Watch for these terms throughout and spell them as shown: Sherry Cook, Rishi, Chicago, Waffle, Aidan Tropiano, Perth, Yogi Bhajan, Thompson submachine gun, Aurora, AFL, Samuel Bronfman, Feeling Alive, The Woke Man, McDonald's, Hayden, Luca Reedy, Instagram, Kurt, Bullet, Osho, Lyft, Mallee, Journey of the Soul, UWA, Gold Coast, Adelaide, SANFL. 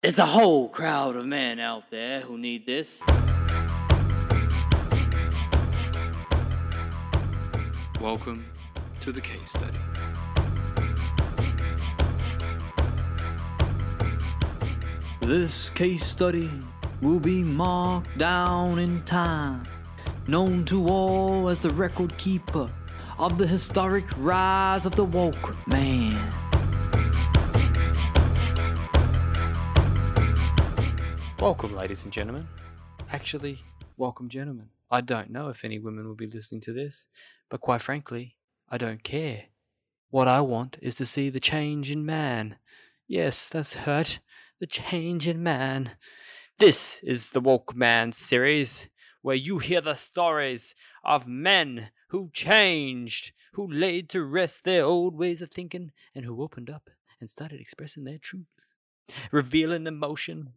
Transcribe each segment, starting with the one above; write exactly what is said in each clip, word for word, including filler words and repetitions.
There's a whole crowd of men out there who need this. Welcome to the case study. This case study will be marked down in time, known to all as the record keeper of the historic rise of the Woke Man. Welcome, ladies and gentlemen. Actually, welcome, gentlemen. I don't know if any women will be listening to this, but quite frankly, I don't care. What I want is to see the change in man. Yes, that's hurt. The change in man. This is the Woke Man series, where you hear the stories of men who changed, who laid to rest their old ways of thinking, and who opened up and started expressing their truth, revealing emotion,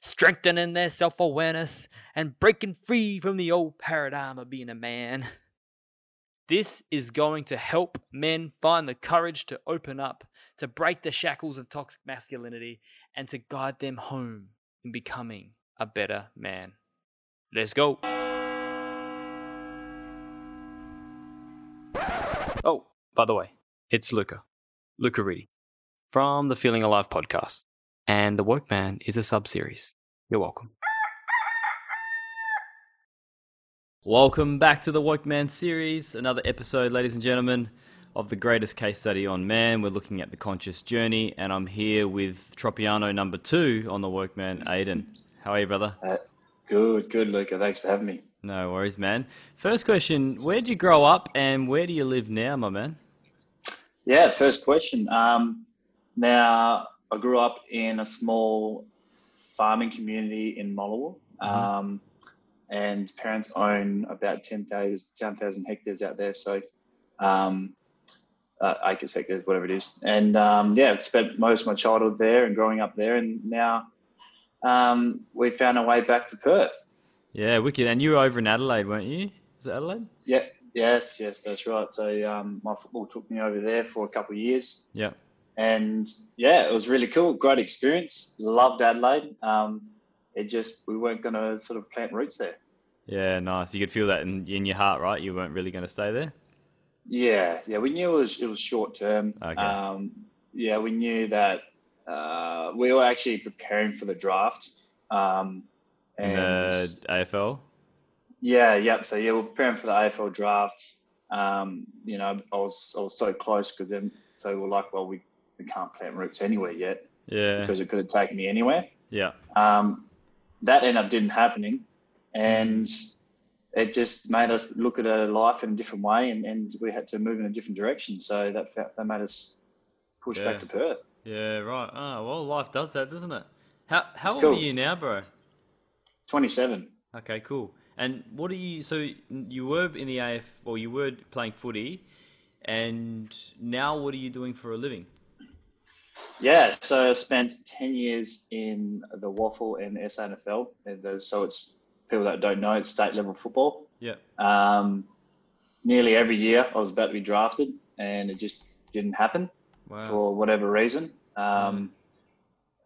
strengthening their self-awareness, and breaking free from the old paradigm of being a man. This is going to help men find the courage to open up, to break the shackles of toxic masculinity, and to guide them home in becoming a better man. Let's go. Oh, by the way, it's Luca. Luca Reedy from the Feeling Alive podcast. And The Woke Man is a sub-series. You're welcome. Welcome back to The Woke Man series. Another episode, ladies and gentlemen, of the greatest case study on man. We're looking at the conscious journey, and I'm here with Tropiano number two on The Woke Man, Hayden. How are you, brother? Uh, good, good, Luca. Thanks for having me. No worries, man. First question, where did you grow up and where do you live now, my man? Yeah, first question. Um, now... I grew up in a small farming community in Mallee, um, and parents own about ten thousand hectares out there, so um, uh, acres, hectares, whatever it is. And um, yeah, I spent most of my childhood there and growing up there, and now um, we found our way back to Perth. Yeah, wicked. And you were over in Adelaide, weren't you? Was it Adelaide? Yeah, yes, yes, that's right. So um, my football took me over there for a couple of years. Yeah. And yeah, it was really cool. Great experience. Loved Adelaide. Um, it just, we weren't going to sort of plant roots there. Yeah, nice. You could feel that in, in your heart, right? You weren't really going to stay there? Yeah. Yeah. We knew it was, it was short term. Okay. Um, yeah. We knew that, uh, we were actually preparing for the draft. Um, and the A F L? Yeah. Yep. So yeah, we were preparing for the A F L draft. Um, you know, I was, I was so close because then, so we were like, well, we, we can't plant roots anywhere yet, yeah, because it could have taken me anywhere. Yeah, um, that ended up didn't happening, and it just made us look at our life in a different way, and, and we had to move in a different direction. So that that made us push yeah. back to Perth. Yeah, right. Oh well, life does that, doesn't it? How how it's old cool. are you now, bro? twenty-seven. Okay, cool. And what are you? So you were in the A F L, or you were playing footy, and now what are you doing for a living? Yeah, so I spent ten years in the Waffle and S A N F L. So it's, people that don't know, it's state level football. Yeah. Um, nearly every year I was about to be drafted and it just didn't happen wow. for whatever reason. Um,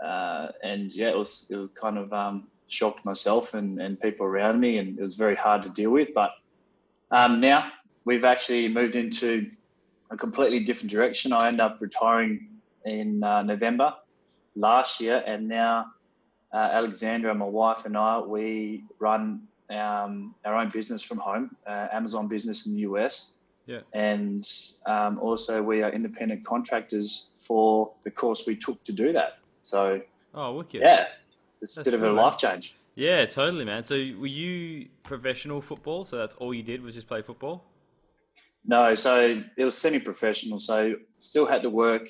mm. uh, and yeah, it was, it was kind of um, shocked myself and, and people around me, and it was very hard to deal with. But um, now we've actually moved into a completely different direction. I end up retiring in uh, November last year, and now uh, Alexandra, my wife, and I, we run um, our own business from home, uh, Amazon business in the U S. Yeah. And um, also we are independent contractors for the course we took to do that. So oh, wicked. Yeah, it's That's a bit cool, of a life change. Yeah, totally, man. So were you professional football? So that's all you did was just play football? No, so it was semi-professional, so still had to work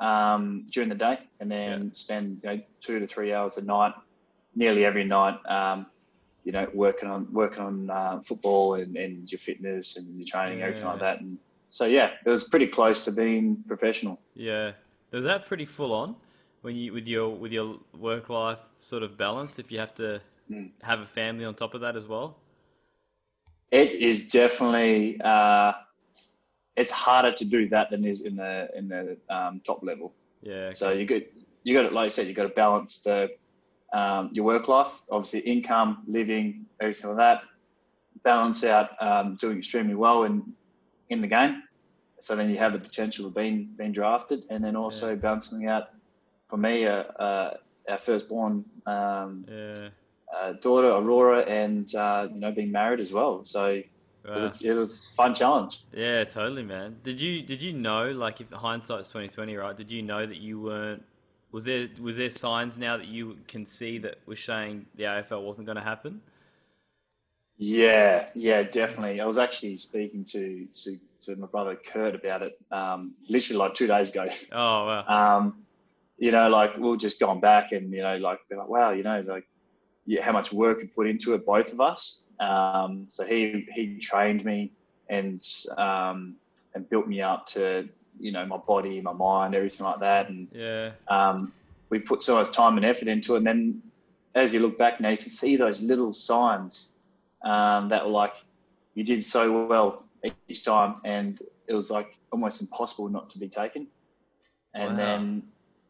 Um, during the day, and then yeah. spend you know, two to three hours a night, nearly every night, um, you know, working on working on uh, football and, and your fitness and your training, yeah. everything like that. And so, yeah, it was pretty close to being professional. Yeah, was that pretty full on when you with your with your work life sort of balance? If you have to mm. have a family on top of that as well, it is definitely. Uh, It's harder to do that than is in the in the um, top level. Yeah. Okay. So you get you got to, like you said, you got to balance the um, your work life, obviously income, living, everything like that. Balance out um, doing extremely well in in the game, so then you have the potential of being being drafted, and then also yeah. balancing out. For me, uh, uh, our firstborn um, yeah. uh, daughter Aurora, and uh, you know, being married as well. So. Wow. It was, it was a fun challenge. Yeah, totally, man. Did you did you know, like, if hindsight's twenty twenty, right? Did you know that you weren't? Was there was there signs now that you can see that were saying the A F L wasn't going to happen? Yeah, yeah, definitely. I was actually speaking to to, to my brother Kurt about it, um, literally like two days ago. Oh wow. Um, you know, like we've just gone back, and you know, like, like wow, you know, like yeah, how much work we put into it, both of us. Um, so he, he trained me and, um, and built me up to, you know, my body, my mind, everything like that. And, yeah. um, we put so much time and effort into it. And then as you look back now, you can see those little signs, um, that were like, you did so well each time. And it was like almost impossible not to be taken. And wow. then,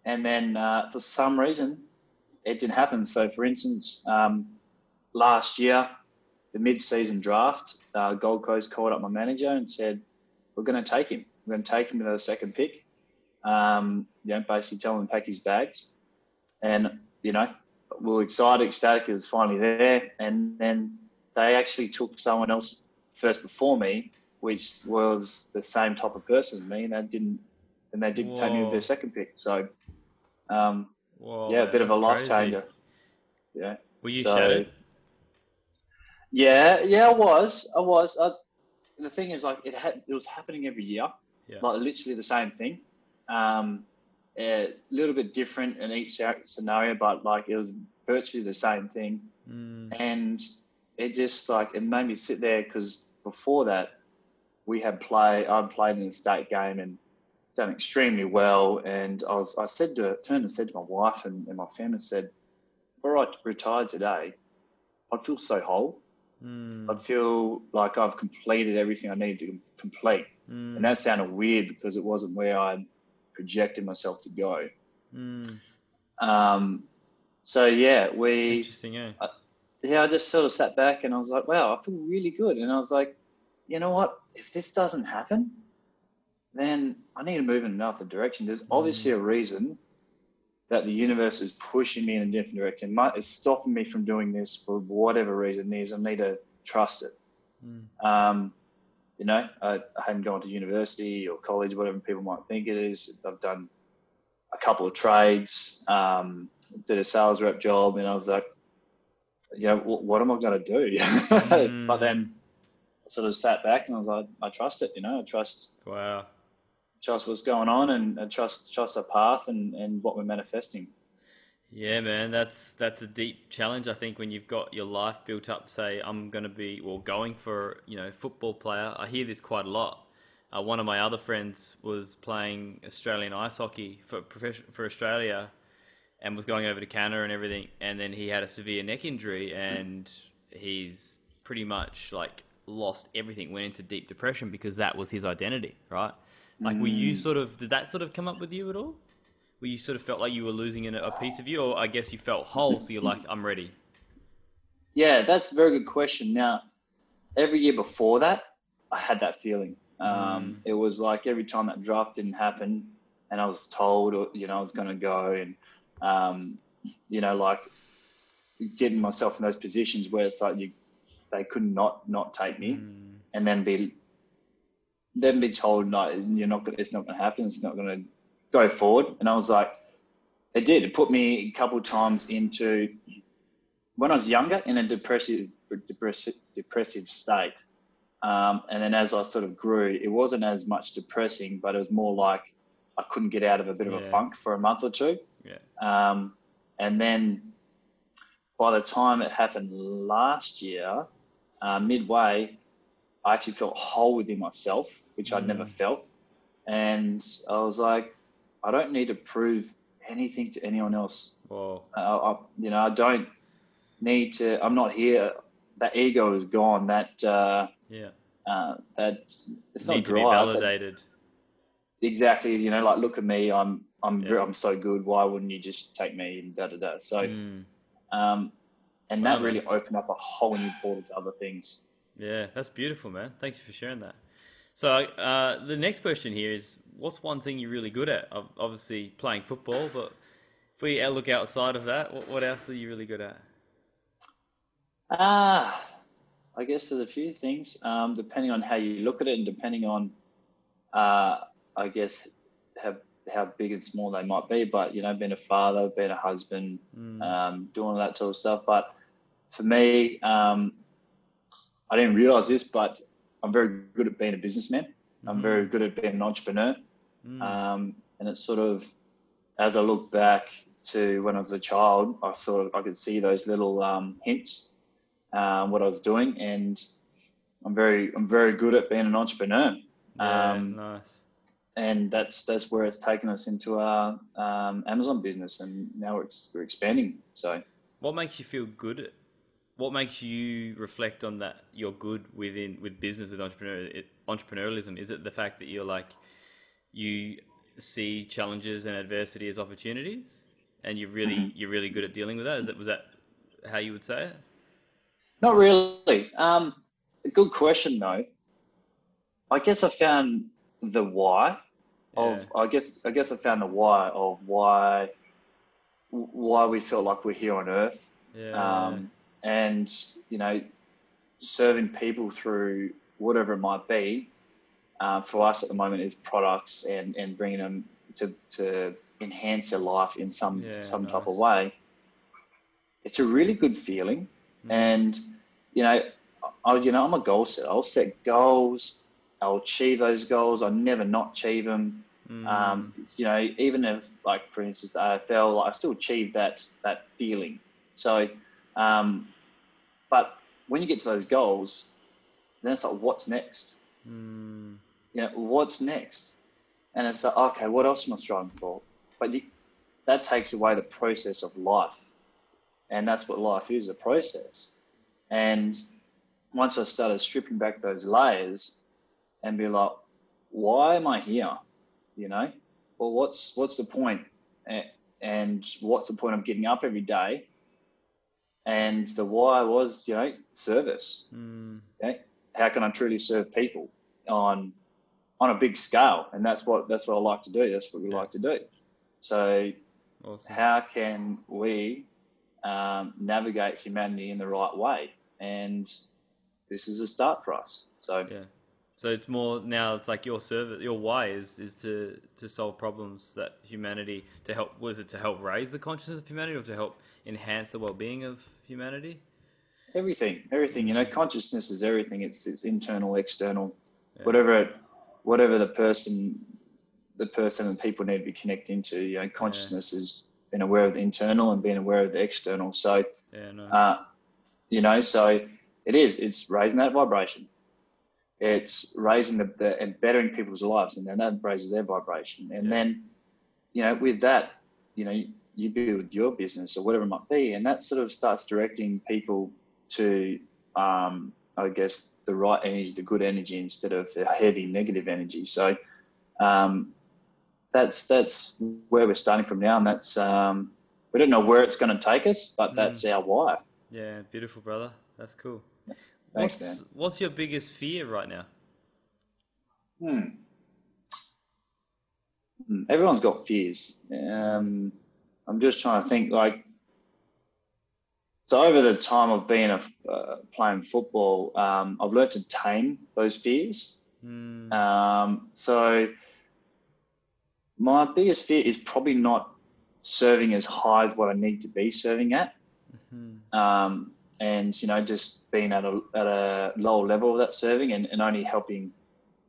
and then, uh, for some reason it didn't happen. So for instance, um, last year, the mid-season draft, uh, Gold Coast called up my manager and said, we're going to take him. We're going to take him with our second pick. Um, you know, basically tell him to pack his bags. And, you know, we were excited, ecstatic, it was finally there. And then they actually took someone else first before me, which was the same type of person as me, and they didn't, and they didn't Whoa. take me with their second pick. So, um, Whoa, yeah, a bit of a life crazy. changer. Yeah. Were you so, shattered? Yeah, yeah, I was. I was. I, the thing is, like, it had, it was happening every year, yeah. like literally the same thing, um, a little bit different in each scenario, but like it was virtually the same thing. Mm. And it just like it made me sit there, because before that, we had play. I'd played in the state game and done extremely well. And I was, I said to turned and said to my wife and, and my family, said, "If I retired today, I'd feel so whole." Mm. I feel like I've completed everything I needed to complete. Mm. And that sounded weird because it wasn't where I projected myself to go. Mm. Um, so, yeah, we... Interesting, eh? I, yeah, I just sort of sat back and I was like, wow, I feel really good. And I was like, you know what? If this doesn't happen, then I need to move in another direction. There's mm. obviously a reason that the universe is pushing me in a different direction. It's stopping me from doing this for whatever reason it is. I need to trust it. Mm. Um, you know, I, I hadn't gone to university or college, whatever people might think it is. I've done a couple of trades, um, did a sales rep job, and I was like, you know, what, what am I going to do? Mm. But then I sort of sat back and I was like, I trust it, you know, I trust. Wow. Trust what's going on, and trust trust our path and, and what we're manifesting. Yeah, man, that's that's a deep challenge. I think when you've got your life built up, say I'm going to be well going for you know football player. I hear this quite a lot. Uh, one of my other friends was playing Australian ice hockey for for Australia, and was going over to Canada and everything. And then he had a severe neck injury, and mm. he's pretty much like lost everything. Went into deep depression because that was his identity, right? Like, were you sort of, did that sort of come up with you at all? Were you sort of felt like you were losing a piece of you, or I guess you felt whole, so you're like, I'm ready? Yeah, that's a very good question. Now, every year before that, I had that feeling. Um, mm. It was like every time that draft didn't happen and I was told, you know, I was going to go and, um, you know, like getting myself in those positions where it's like you, they could not not take me mm. and then be... then be told, no, you're not gonna, it's not going to happen, it's not going to go forward. And I was like, it did. It put me a couple of times into, when I was younger, in a depressive depressive, depressive state. Um, and then as I sort of grew, it wasn't as much depressing, but it was more like I couldn't get out of a bit yeah. of a funk for a month or two. Yeah. Um, and then by the time it happened last year, uh, midway, I actually felt whole within myself, which I'd mm. never felt. And I was like, I don't need to prove anything to anyone else. Whoa. Uh, I, you know, I don't need to, I'm not here. That ego is gone. That, uh, yeah. Uh, that it's not need dry, to be validated. Exactly. You know, like, look at me, I'm, I'm yeah. I'm so good. Why wouldn't you just take me?" And da da da. So, mm. um, and that wow, really man. opened up a whole new portal to other things. Yeah, that's beautiful, man. Thanks for sharing that. So uh, the next question here is, what's one thing you're really good at? Obviously playing football, but if we look outside of that, what else are you really good at? Ah, uh, I guess there's a few things, um, depending on how you look at it and depending on, uh, I guess, how, how big and small they might be. But, you know, being a father, being a husband, mm. um, doing all that sort of stuff. But for me, um, I didn't realise this, but I'm very good at being a businessman. Mm-hmm. I'm very good at being an entrepreneur. Mm. Um, and it's sort of, as I look back to when I was a child, I sort of, I could see those little um, hints, um, what I was doing. And I'm very, I'm very good at being an entrepreneur. Yeah, um, nice. And that's, that's where it's taken us into our um, Amazon business. And now we're, we're expanding. So what makes you feel good at, what makes you reflect on that you're good within with business, with entrepreneur, it, entrepreneurialism? Is it the fact that you're like, you see challenges and adversity as opportunities and you're really, mm-hmm. you're really good at dealing with that? Is that, was that how you would say it? Not really. Um, a good question though. I guess I found the why of, yeah. I guess, I guess I found the why of why, why we feel like we're here on earth. Yeah. Um, and, you know, serving people through whatever it might be, uh, for us at the moment is products and, and bringing them to, to enhance their life in some yeah, some nice. type of way. It's a really good feeling. Mm. And, you know, I, you know, I'm a goal setter. I'll set goals. I'll achieve those goals. I'll never not achieve them. Mm. Um, you know, even if, like, for instance, the A F L, like, I still achieve that, that feeling. So... Um, but when you get to those goals, then it's like, what's next? Mm. You know, what's next? And it's like, okay, what else am I striving for? But the, that takes away the process of life. And that's what life is, a process. And once I started stripping back those layers and be like, why am I here? You know, well, what's, what's the point? And, and what's the point of getting up every day? And the why was, you know, service. Mm. Okay? How can I truly serve people on on a big scale? And that's what that's what I like to do. That's what we yeah. like to do. So awesome. How can we um, navigate humanity in the right way? And this is a start for us. So yeah. So it's more now. It's like your service, your why is is to to solve problems that humanity to help. Was it to help raise the consciousness of humanity, or to help enhance the well-being of humanity? Everything, everything. You know, consciousness is everything. It's it's internal, external, yeah. whatever, whatever the person, the person and people need to be connecting to. You know, consciousness yeah. is being aware of the internal and being aware of the external. So, yeah, nice. uh, you know, so it is. It's raising that vibration. It's raising the, the and bettering people's lives, and then that raises their vibration. And yeah. then, you know, with that, you know, you, you build your business or whatever it might be, and that sort of starts directing people to, um, I guess, the right energy, the good energy, instead of the heavy negative energy. So um, that's that's where we're starting from now, and that's um, we don't know where it's going to take us, but that's mm. our why. Yeah, beautiful, brother. That's cool. Thanks, what's, man. What's your biggest fear right now? Hmm. Everyone's got fears. Um, I'm just trying to think. Like, so over the time of being a uh, playing football, um, I've learned to tame those fears. Hmm. Um, so my biggest fear is probably not serving as high as what I need to be serving at. Mm-hmm. Um, and, you know, just being at a at a low level of that serving and, and only helping,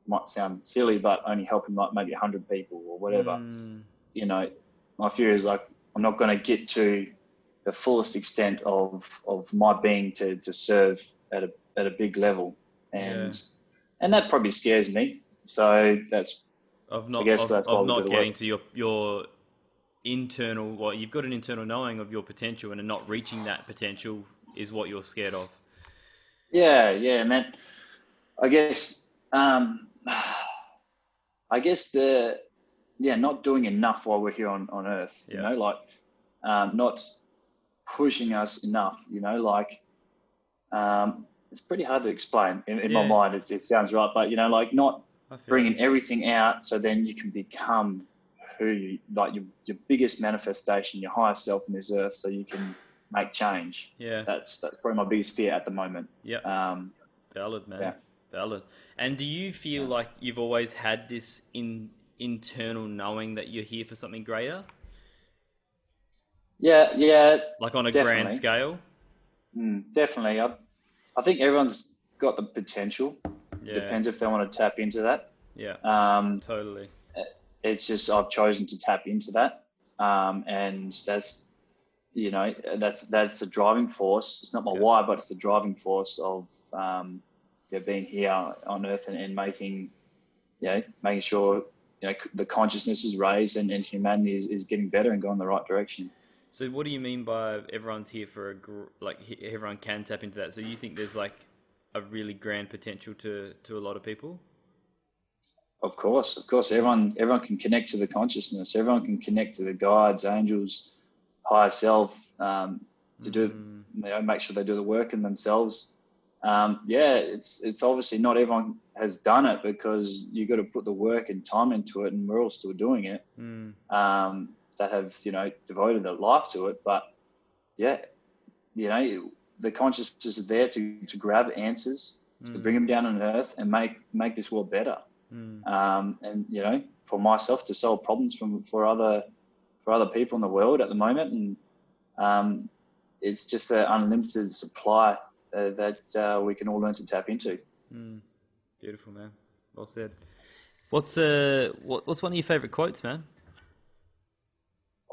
might sound silly, but only helping like maybe one hundred people or whatever. Mm. You know, my fear is like I'm not going to get to the fullest extent of, of my being to, to serve at a at a big level. And yeah. and that probably scares me. So that's, of not, I guess of, that's of not getting to your, your internal, well, you've got an internal knowing of your potential and not reaching that potential is what you're scared of. Yeah, yeah, man. I guess, um, I guess the yeah, not doing enough while we're here on, on earth, yeah. you know, like um, not pushing us enough, you know, like um, it's pretty hard to explain in, in yeah. my mind. It's, it sounds right, but, you know, like not bringing that. everything out so then you can become who you, like your, your biggest manifestation, your highest self in this earth, so you can make change. Yeah. That's, that's probably my biggest fear at the moment. Yeah. Um, Valid, man. Yeah. Valid. And do you feel yeah. like you've always had this in internal knowing that you're here for something greater? Yeah, yeah. Like on a definitely. grand scale? Mm, definitely. I, I think everyone's got the potential. Yeah. Depends if they want to tap into that. Yeah, um, totally. It's just I've chosen to tap into that. Um, and that's, you know, that's that's the driving force. It's not my yeah. why, but it's the driving force of... Um, Yeah, being here on earth and, and making, you know, making sure, you know, the consciousness is raised and, and humanity is, is getting better and going the right direction. So what do you mean by everyone's here for a, like everyone can tap into that? So you think there's like a really grand potential to, to a lot of people? Of course, of course. Everyone, everyone can connect to the consciousness. Everyone can connect to the guides, angels, higher self, um, to do, mm. you know, make sure they do the work in themselves. Um, yeah, it's it's obviously not everyone has done it because you got to put the work and time into it, and we're all still doing it. Mm. Um, that have you know devoted their life to it, but yeah, you know the consciousness is there to, to grab answers, mm. to bring them down on earth, and make make this world better. Mm. Um, and you know, for myself to solve problems from for other for other people in the world at the moment, and um, it's just an unlimited supply. Uh, that uh, we can all learn to tap into. Mm. Beautiful, man. Well said. What's uh, what, what's one of your favourite quotes, man?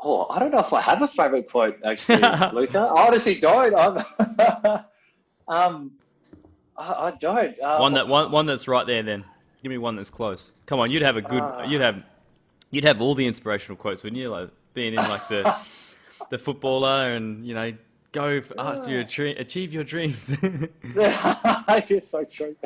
Oh, I don't know if I have a favourite quote, actually, Luca. I honestly don't. um, I, I don't. Uh, one that one, one that's right there. Then give me one that's close. Come on, you'd have a good. Uh, you'd have, you'd have all the inspirational quotes, wouldn't you? Like being in like the, the footballer, and you know. Go after your dream, achieve your dreams. Yeah, it's so true.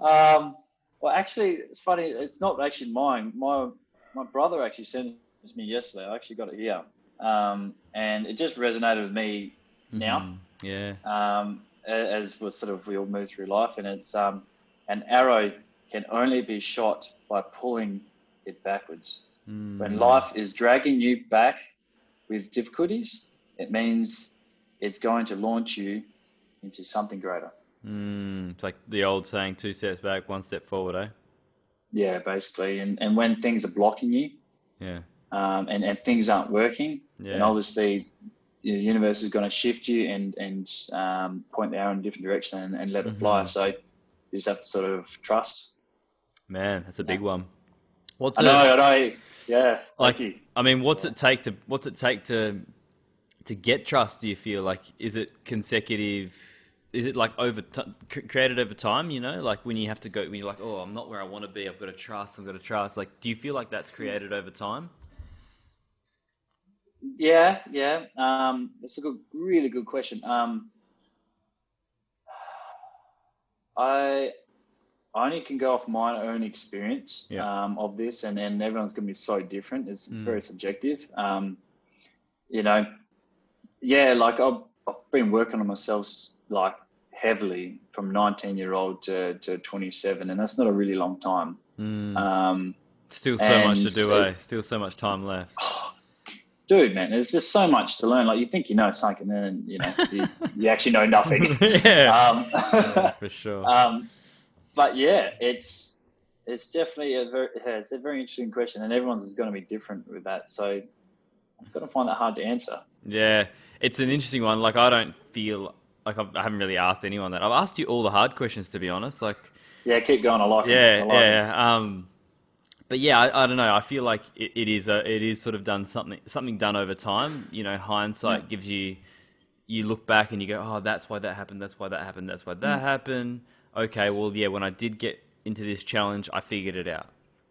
Um, well, actually, it's funny. It's not actually mine. My my brother actually sent it to me yesterday. I actually got it here, um, and it just resonated with me now. Mm, yeah. Um, as we sort of we all move through life, and it's um, an arrow can only be shot by pulling it backwards. Mm. When life is dragging you back with difficulties, it means it's going to launch you into something greater. Mm, it's like the old saying, two steps back, one step forward, eh? Yeah, basically. And and when things are blocking you, yeah, um, and, and things aren't working, yeah. and obviously the universe is going to shift you and, and um, point the arrow in a different direction and, and let mm-hmm. it fly. So you just have to sort of trust. Man, that's a big yeah. one. What's I it, know, I know. Yeah, like, thank you. I mean, what's yeah. it take to, what's it take to... to get trust, do you feel like, is it consecutive? Is it like over t- created over time? You know, like when you have to go, when you're like, oh, I'm not where I want to be. I've got to trust. I've got to trust. Like, do you feel like that's created over time? Yeah, yeah. Um, that's a good, really good question. Um, I only can go off my own experience yeah. um, of this, and, and everyone's going to be so different. It's mm. very subjective. Um, you know. Yeah, like I've, I've been working on myself like heavily from nineteen year old to, to twenty-seven, and that's not a really long time. Mm. Um, Still so much to do, it, eh? Still so much time left. Oh, dude, man, there's just so much to learn. Like you think you know something, and then you know you, you actually know nothing. yeah, um, yeah, for sure. Um, but yeah, it's it's definitely a very it's a very interesting question, and everyone's is going to be different with that. So I've got to find that hard to answer. Yeah, it's an interesting one. Like, I don't feel like I've, I haven't really asked anyone that. I've asked you all the hard questions, to be honest. Like, yeah, keep going. I like yeah, it. I like yeah. It. Um, but yeah, I, I don't know. I feel like it, it is a, it is sort of done something something done over time. You know, hindsight yeah. gives you you look back and you go, oh, that's why that happened. That's why that happened. That's why that mm. happened. Okay, well, yeah. When I did get into this challenge, I figured it out.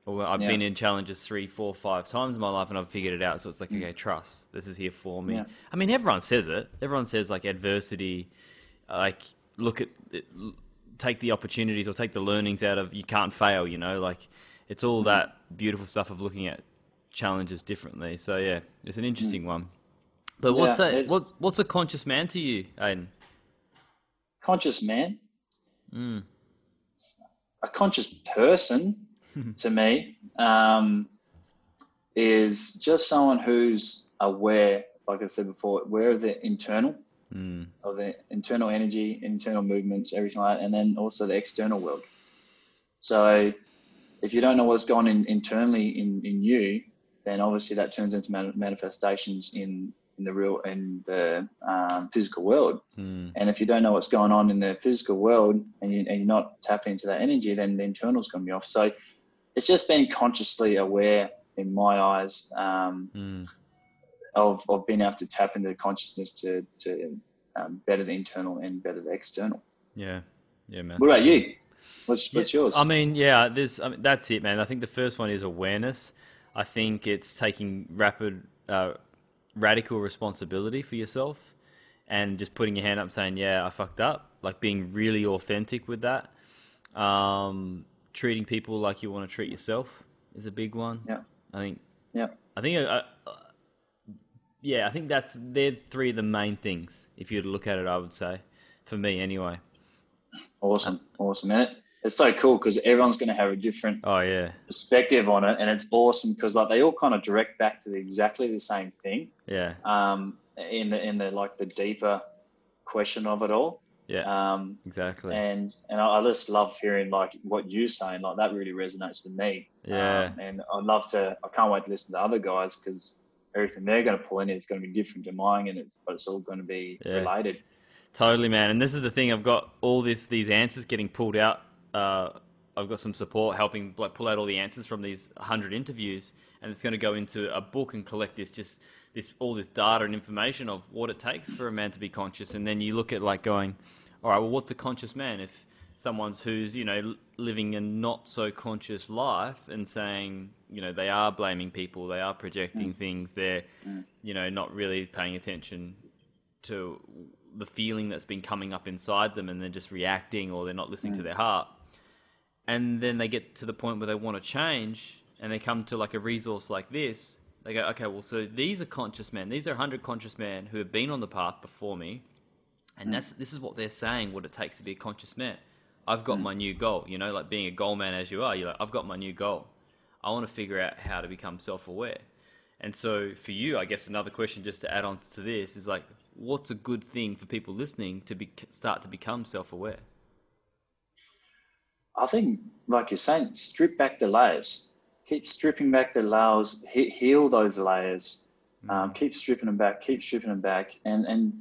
Or I've yeah. been in challenges three, four, five times in my life and I've figured it out. So it's like, mm. okay, trust. This is here for me. Yeah. I mean, everyone says it. Everyone says like adversity, like look at, it, take the opportunities or take the learnings out of, you can't fail, you know, like it's all mm. that beautiful stuff of looking at challenges differently. So yeah, it's an interesting mm. one. But what's yeah, a it, what what's a conscious man to you, Hayden? Conscious man? Mm. A conscious person to me um, is just someone who's aware, like I said before, aware of the internal, mm. of the internal energy, internal movements, everything like that, and then also the external world. So if you don't know what's going on in, internally in, in you, then obviously that turns into manifestations in, in the real in the um, physical world. Mm. And if you don't know what's going on in the physical world and, you, and you're not tapping into that energy, then the internal's going to be off. So it's just being consciously aware, in my eyes, um, mm. of of being able to tap into consciousness to to um, better the internal and better the external. Yeah, yeah, man. What about you? What's, what's yeah, yours? I mean, yeah, there's, I mean, that's it, man. I think the first one is awareness. I think it's taking rapid, uh, radical responsibility for yourself and just putting your hand up and saying, yeah, I fucked up. Like being really authentic with that. Um, treating people like you want to treat yourself is a big one. Yeah. I think, yeah. I think, uh, uh, yeah, I think that's, there's three of the main things. If you were to look at it, I would say, for me anyway. Awesome. Awesome. And it, it's so cool because everyone's going to have a different oh, yeah. perspective on it. And it's awesome because like they all kind of direct back to the, exactly the same thing. Yeah. Um, in the, in the, like the deeper question of it all. Yeah. Um, exactly. And, and I, I just love hearing like what you're saying, like that really resonates with me. Yeah. Um, and I love to, I can't wait to listen to other guys because everything they're going to pull in is going to be different to mine and it's, but it's all going to be yeah. related. Totally, man. And this is the thing. I've got all this, these answers getting pulled out. Uh, I've got some support helping like pull out all the answers from these one hundred interviews, and it's going to go into a book and collect this, just this, all this data and information of what it takes for a man to be conscious. And then you look at like going, all right, well, what's a conscious man? If someone's who's, you know, living a not so conscious life and saying, you know, they are blaming people, they are projecting mm. things, they're, mm. you know, not really paying attention to the feeling that's been coming up inside them and they're just reacting or they're not listening mm. to their heart. And then they get to the point where they want to change and they come to like a resource like this. They go, okay, well, so these are conscious men. These are one hundred conscious men who have been on the path before me. And mm. that's, this is what they're saying, what it takes to be a conscious man. I've got mm. my new goal, you know, like being a goal man as you are, you're like, I've got my new goal. I want to figure out how to become self-aware. And so for you, I guess another question just to add on to this is like, what's a good thing for people listening to be, start to become self-aware? I think, like you're saying, strip back the layers. Keep stripping back the layers, he- heal those layers. Mm. Um, keep stripping them back, keep stripping them back. And and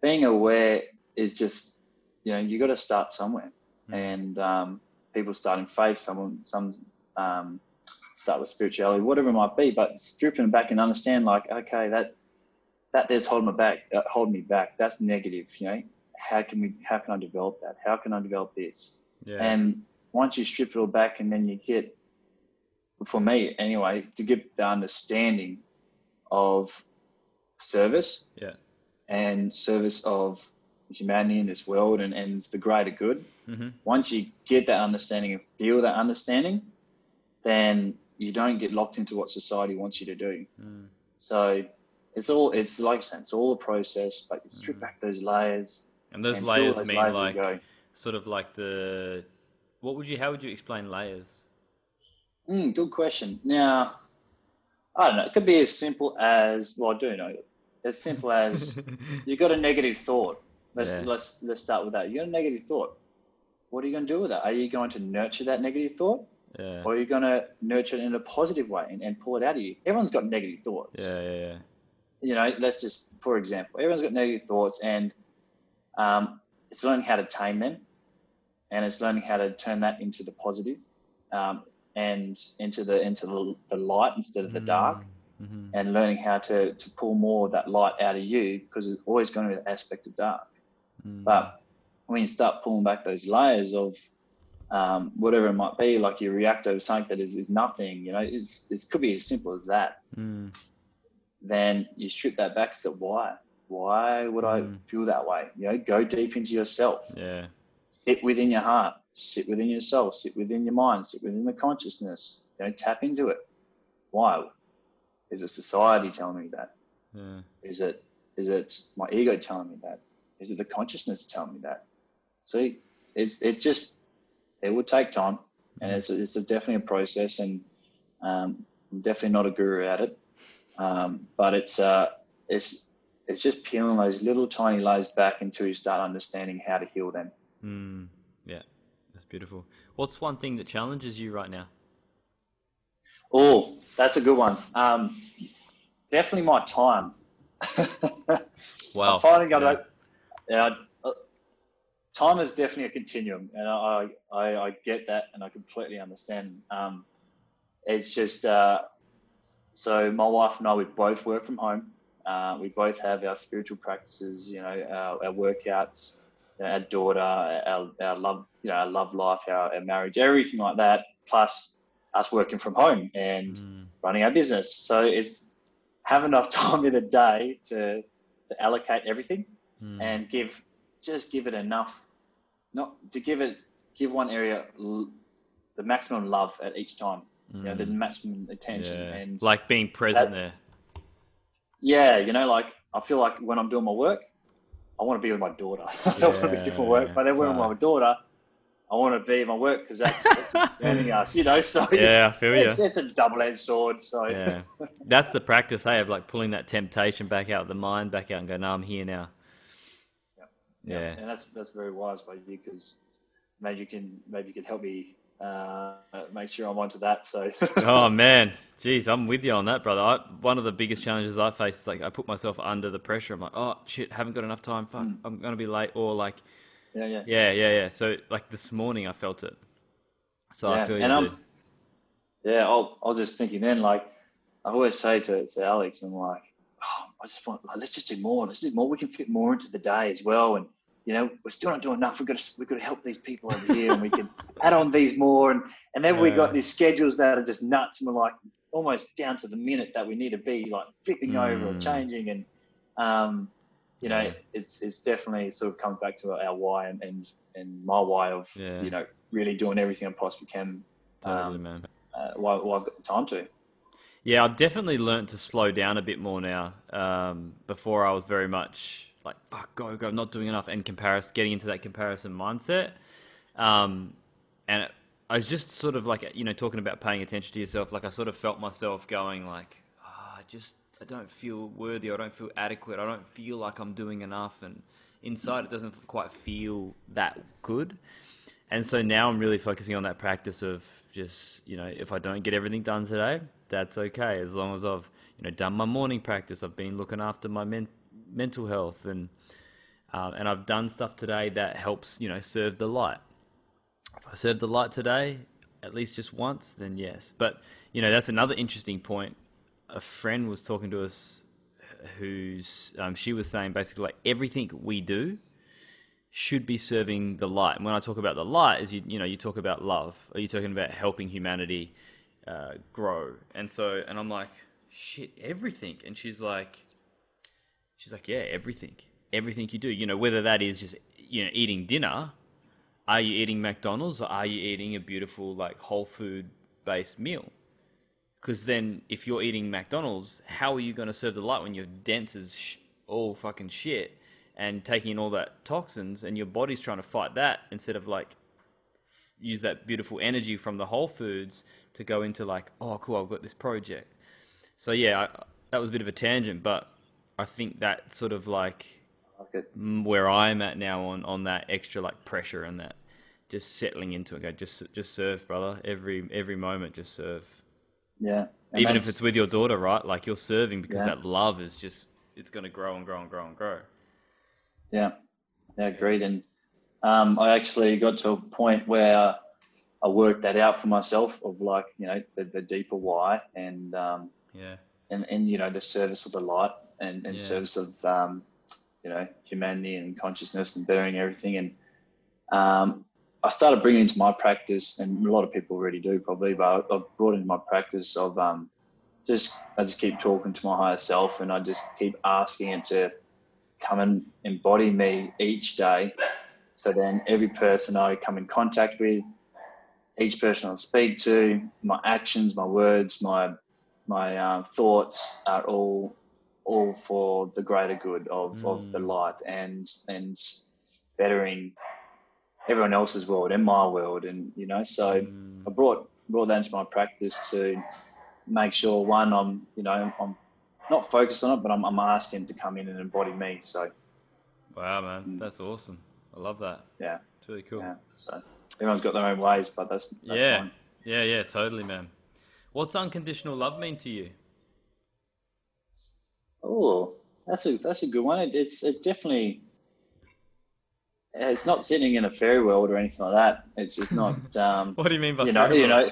being aware is just, you know, you got to start somewhere. Mm. And um, people start in faith, some, some um, start with spirituality, whatever it might be, but stripping them back and understand like, okay, that, that there's holding me back, uh, holding me back. That's negative, you know. How can we? How can I develop that? How can I develop this? Yeah. And once you strip it all back, and then you get, for me anyway, to get the understanding of service, yeah, and service of humanity in this world, and, and the greater good. Mm-hmm. Once you get that understanding and feel that understanding, then you don't get locked into what society wants you to do. Mm. So. It's all, it's like I said, it's all a process, but you strip back those layers. And those and layers those mean layers like, sort of like the, what would you, how would you explain layers? Mm, good question. Now, I don't know. It could be as simple as, well, I do know, as simple as you got a negative thought. Let's, yeah. let's, let's start with that. You got a negative thought. What are you going to do with that? Are you going to nurture that negative thought? Yeah. Or are you going to nurture it in a positive way and, and pull it out of you? Everyone's got negative thoughts. Yeah, yeah, yeah. You know, let's just, for example, everyone's got negative thoughts and um, it's learning how to tame them and it's learning how to turn that into the positive um, and into the into the, the light instead of the dark mm-hmm. and learning how to, to pull more of that light out of you because there's always going to be an aspect of dark. Mm. But when you start pulling back those layers of um, whatever it might be, like you react over something that is, is nothing, you know, it's, it could be as simple as that. Mm. Then you strip that back and say, why? Why would I mm. feel that way? You know, go deep into yourself. Yeah. Sit within your heart. Sit within yourself. Sit within your mind. Sit within the consciousness. You know, tap into it. Why? Is it society telling me that? Yeah. Is it is it my ego telling me that? Is it the consciousness telling me that? See, it's it just it will take time, and mm. it's a, it's a definitely a process, and um, I'm definitely not a guru at it, um, but it's uh it's it's just peeling those little tiny layers back until you start understanding how to heal them. Mm. Yeah, that's beautiful. What's one thing that challenges you right now? Oh, that's a good one. Um, definitely my time. Wow. I finally got yeah. that. Uh, time is definitely a continuum, and I, I I get that, and I completely understand. Um, it's just uh, so my wife and I, we both work from home. Uh, we both have our spiritual practices, you know, our, our workouts, our daughter, our, our love, you know, our love life, our, our marriage, everything like that. Plus us working from home and mm. running our business. So it's have enough time in the day to to allocate everything mm. and give just give it enough, not to give it give one area l- the maximum love at each time. Mm. You know, the maximum attention yeah. and like being present that, there. Yeah, you know, like I feel like when I'm doing my work, I want to be with my daughter. I don't yeah, want to be doing my work, but then when I'm with my daughter, I want to be in my work because that's, that's expanding us, you know. So yeah, I feel it's, you. It's a double-edged sword. So yeah, that's the practice, hey, of like pulling that temptation back out of the mind, back out, and go, "No, I'm here now." Yep. Yeah, yep. And that's that's very wise by you, because maybe you can maybe you can help me uh, make sure I'm onto that. So oh man, jeez, I'm with you on that, brother. I, one of the biggest challenges I face is like I put myself under the pressure. I'm like, oh shit, haven't got enough time. Fuck, mm. I'm gonna be late, or like. Yeah, yeah, yeah, yeah, yeah. So, like this morning, I felt it. So yeah, I feel you. And I'm, yeah, I'll, I'll just thinking then, like I always say to, to Alex, I'm like, oh, I just want, like, let's just do more. Let's do more. We can fit more into the day as well. And you know, we're still not doing enough. We've got to, we've got to help these people over here, and we can add on these more. And and then yeah. we got these schedules that are just nuts, and we're like almost down to the minute that we need to be like flipping mm. over or changing and. um You know, yeah. it's it's definitely sort of comes back to our why and, and, and my why of, yeah. you know, really doing everything I possibly can totally, um, man. Uh, while, while I've got the time to. Yeah, I've definitely learned to slow down a bit more now. Um, before I was very much like, fuck, go, go, I'm not doing enough. And comparison, getting into that comparison mindset. Um, and it, I was just sort of like, you know, talking about paying attention to yourself. Like I sort of felt myself going like, ah, oh, just... I don't feel worthy, I don't feel adequate, I don't feel like I'm doing enough, and inside it doesn't quite feel that good. And so now I'm really focusing on that practice of just, you know, if I don't get everything done today, that's okay, as long as I've, you know, done my morning practice, I've been looking after my men- mental health, and um, and I've done stuff today that helps, you know, serve the light. If I serve the light today, at least just once, then yes. But, you know, that's another interesting point. A friend was talking to us who's um, she was saying basically like everything we do should be serving the light. And when I talk about the light is, you, you know, you talk about love, or you're talking about helping humanity uh, grow. And so, and I'm like, shit, everything. And she's like, she's like, yeah, everything, everything you do, you know, whether that is just, you know, eating dinner, are you eating McDonald's, or are you eating a beautiful, like whole food based meal? Because then if you're eating McDonald's, how are you going to serve the light when you're dense as sh- all fucking shit and taking in all that toxins, and your body's trying to fight that instead of like use that beautiful energy from the whole foods to go into like, oh, cool, I've got this project. So yeah, I, that was a bit of a tangent, but I think that sort of like okay. where I'm at now on, on that extra like pressure and that just settling into it. Go, just, just serve, brother. Every, every moment, just serve. Yeah. Even if it's with your daughter, right? Like you're serving because yeah. that love is just, it's going to grow and grow and grow and grow. Yeah. Yeah, agreed. And um, I actually got to a point where I worked that out for myself of like, you know, the, the deeper why and, um, yeah. and, and, you know, the service of the light and, and yeah. service of, um, you know, humanity and consciousness and bettering everything. And um, I started bringing into my practice, and a lot of people already do probably, but I've brought into my practice of um, just, I just keep talking to my higher self, and I just keep asking it to come and embody me each day. So then every person I come in contact with, each person I speak to, my actions, my words, my my um, thoughts are all all for the greater good of, mm. of the light and and bettering everyone else's world and my world, and you know, so mm. I brought brought that into my practice to make sure, one, I'm you know I'm not focused on it, but I'm, I'm asking him to come in and embody me. So wow, man, mm. that's awesome. I love that. Yeah, it's really cool. Yeah. So everyone's got their own ways, but that's, that's yeah, fine. yeah, yeah, totally, man. What's unconditional love mean to you? Oh, that's a that's a good one. It, it's it definitely. It's not sitting in a fairy world or anything like that. It's just not. Um, what do you mean by you know? World? You know,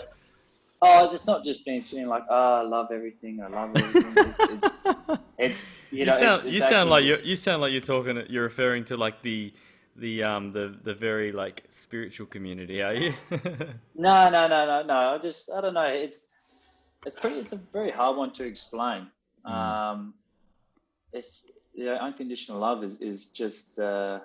oh, it's not just being sitting like, oh, I love everything. I love everything. It's, it's, it's you know, you sound, it's, it's you sound actually, like you're, you sound like you're talking. You're referring to like the the um the the very like spiritual community, are you? no, no, no, no, no. I just I don't know. It's it's pretty. It's a very hard one to explain. Mm. Um, it's you know, unconditional love is is just. Uh,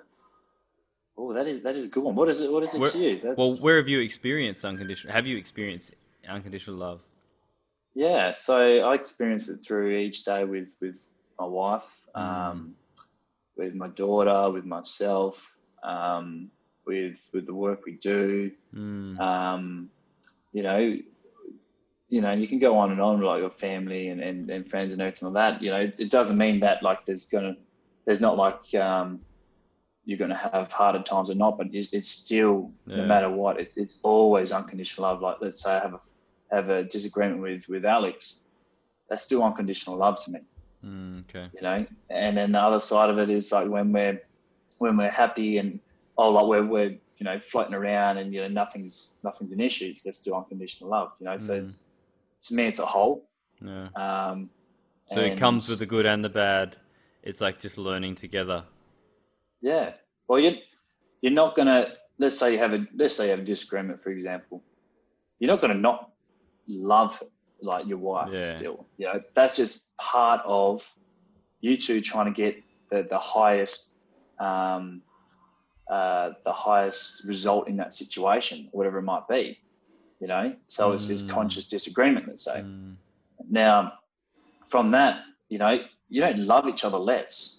Oh, that is that is a good one. What is it? What is it where, to you? That's... Well, where have you experienced unconditional? Have you experienced unconditional love? Yeah, so I experience it through each day with with my wife, um, mm. with my daughter, with myself, um, with with the work we do. Mm. Um, you know, you know, you can go on and on like your family and, and, and friends and everything like that. You know, it, it doesn't mean that like there's gonna there's not like. Um, you're going to have harder times or not, but it's, it's still, yeah. no matter what, it's, it's always unconditional love. Like, let's say I have a, have a disagreement with, with Alex, that's still unconditional love to me. Mm, okay. You know? And then the other side of it is like when we're, when we're happy and, oh, like we're, we're, you know, floating around and, you know, nothing's, nothing's an issue. So that's still unconditional love, you know? Mm. So it's, to me, it's a whole. Yeah. Um, so it comes with the good and the bad. It's like just learning together. Yeah. Well, you're, you're not going to, let's say you have a, let's say you have a disagreement, for example, you're not going to not love like your wife yeah. still, you know, that's just part of you two trying to get the, the highest, um, uh, the highest result in that situation, whatever it might be, you know? So mm. it's this conscious disagreement, let's say. Mm. Now from that, you know, you don't love each other less.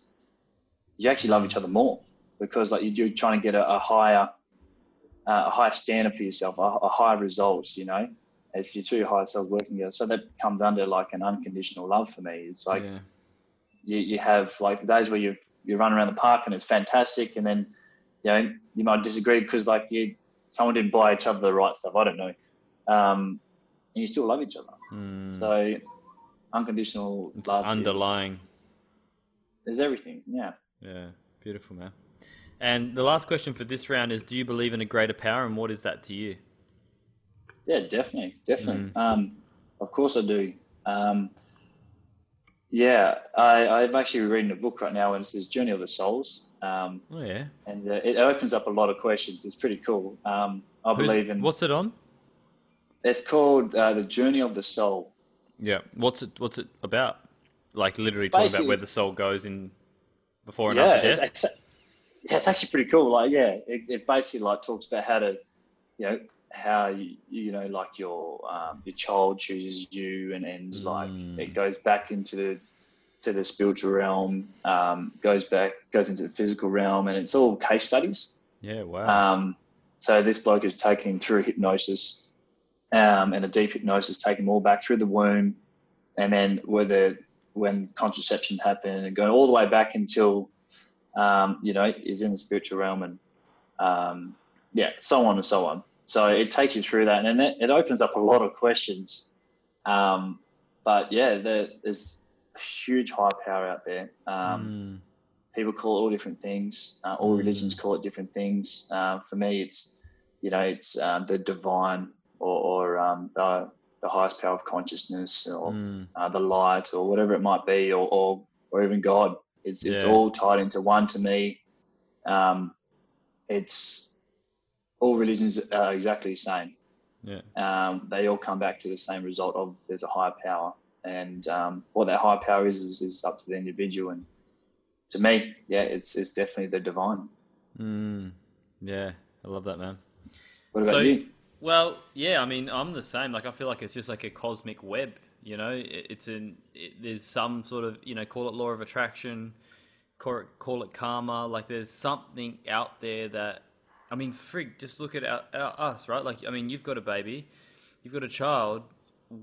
You actually love each other more because, like, you're trying to get a, a higher, uh, a higher standard for yourself, a, a higher results. You know, it's your two higher selves working together. So that comes under like an unconditional love for me. It's like yeah. you, you have like the days where you you run around the park and it's fantastic, and then you know you might disagree because like you someone didn't buy each other the right stuff. I don't know, um, and you still love each other. Mm. So unconditional it's love underlying is, is everything. Yeah. Yeah, beautiful, man. And the last question for this round is, do you believe in a greater power, and what is that to you? Yeah, definitely, definitely. Mm. Um, of course I do. Um, yeah, I, I'm actually reading a book right now, and it says Journey of the Souls. Um, oh, yeah. And uh, it opens up a lot of questions. It's pretty cool. Um, I Who's, believe in... What's it on? It's called uh, The Journey of the Soul. Yeah. What's it, what's it about? Like, literally talking Basically, about where the soul goes in... Before and yeah, after death? It's actually, yeah, it's actually pretty cool. Like, yeah, it, it basically like talks about how to, you know, how you, you know, like your um, your child chooses you, and and mm. like it goes back into the to the spiritual realm, um, goes back, goes into the physical realm, and it's all case studies. Yeah, wow. Um, so this bloke is taking him through hypnosis, um, and a deep hypnosis, taking him all back through the womb, and then where the when contraception happened and going all the way back until, um, you know, is in the spiritual realm and, um, yeah, so on and so on. So it takes you through that, and then it opens up a lot of questions. Um, but yeah, there, there's a huge high power out there. Um, mm. People call it all different things. Uh, all mm. religions call it different things. Uh, for me, it's, you know, it's, um, the divine or, or, um, the, the highest power of consciousness, or mm. uh, the light, or whatever it might be, or or, or even God. It's it's yeah. all tied into one to me. Um, it's all religions are exactly the same. Yeah. Um, they all come back to the same result of there's a higher power, and um, what that higher power is, is is up to the individual. And to me, yeah, it's it's definitely the divine. Mm. Yeah, I love that, man. What about so- you? Well, yeah, I mean, I'm the same. Like, I feel like it's just like a cosmic web. You know, it, it's in it, there's some sort of, you know, call it law of attraction, call it, call it karma. Like, there's something out there that, I mean, frig, just look at our, our, us, right? Like, I mean, you've got a baby, you've got a child.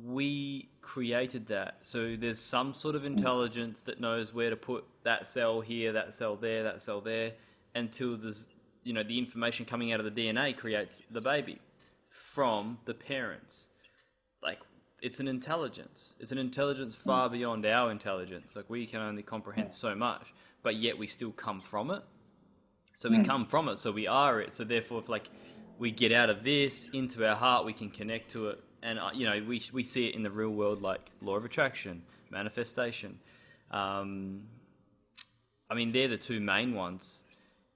We created that. So there's some sort of intelligence that knows where to put that cell here, that cell there, that cell there, until there's, you know, the information coming out of the D N A creates the baby from the parents. Like, it's an intelligence. It's an intelligence far beyond our intelligence. Like, we can only comprehend so much, but yet we still come from it. So we come from it, so we are it. So therefore, if, like, we get out of this into our heart, we can connect to it. And, uh, you know, we we see it in the real world, like law of attraction, manifestation. Um, I mean, they're the two main ones.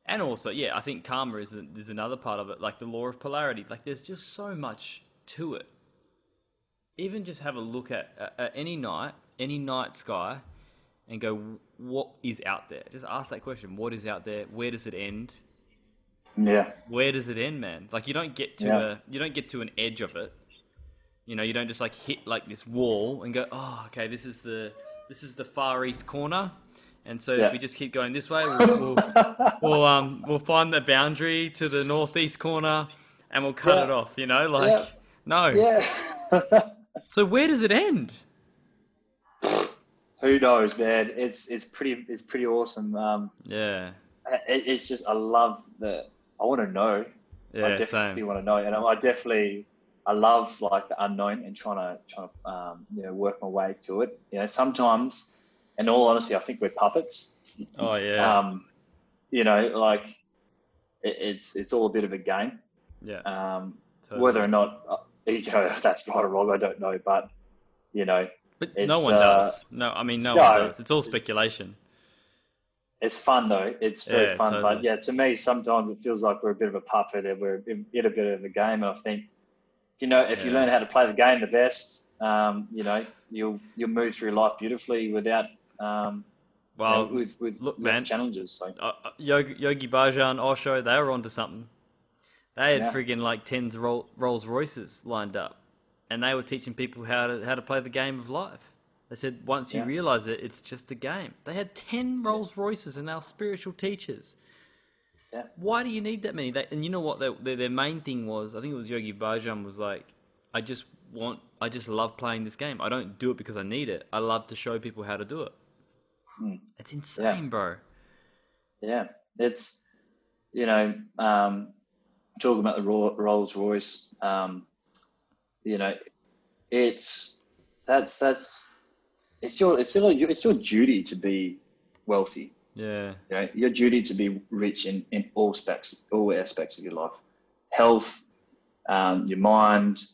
And also, yeah, I think karma is, there's another part of it, like the law of polarity. Like, there's just so much to it. Even just have a look at, at, at any night, any night sky, and go, what is out there? Just ask that question. What is out there? Where does it end? Yeah. Where does it end, man? Like, you don't get to yeah. a, you don't get to an edge of it. You know, you don't just like hit like this wall and go, oh, okay, this is the this is the far east corner, and so yeah. if we just keep going this way, we'll we'll, we'll um we'll find the boundary to the northeast corner, and we'll cut yeah. it off. You know, like yeah. no. Yeah. So where does it end? Who knows, man? It's it's pretty it's pretty awesome. Um, yeah. It, it's just I love the I want to know. Yeah, I definitely want to know, and I, I definitely. I love like the unknown and trying to trying to um, you know, work my way to it. You know, sometimes, in all honesty, I think we're puppets. Oh yeah. um, you know, like it, it's it's all a bit of a game. Yeah. Um, totally. Whether or not uh, you know, if that's right or wrong, I don't know. But you know, but no one uh, does. No, I mean, no, no one does. It's all speculation. It's, it's fun though. It's very yeah, fun. Totally. But yeah, to me, sometimes it feels like we're a bit of a puppet and we're in a bit of a game, and I think. You know, if yeah. you learn how to play the game the best, um, you know, you'll you'll move through life beautifully without um, well, you know, with with look, less man, challenges. So. Uh, Yogi, Yogi Bhajan, Osho, they were onto something. They had yeah. friggin' like tens Roll, Rolls Royces lined up, and they were teaching people how to how to play the game of life. They said once you yeah. realise it, it's just a game. They had ten Rolls Royces, and they were spiritual teachers. Yeah. Why do you need that many? They, and you know what? They, they, their main thing was, I think it was Yogi Bhajan was like, I just want, I just love playing this game. I don't do it because I need it. I love to show people how to do it. Hmm. It's insane, yeah. bro. Yeah, it's, you know, um, talking about the Rolls Royce, um, you know, it's that's that's it's your it's your it's your duty to be wealthy. Yeah. You know, your duty to be rich in, in all aspects, all aspects of your life, health, um, your mind,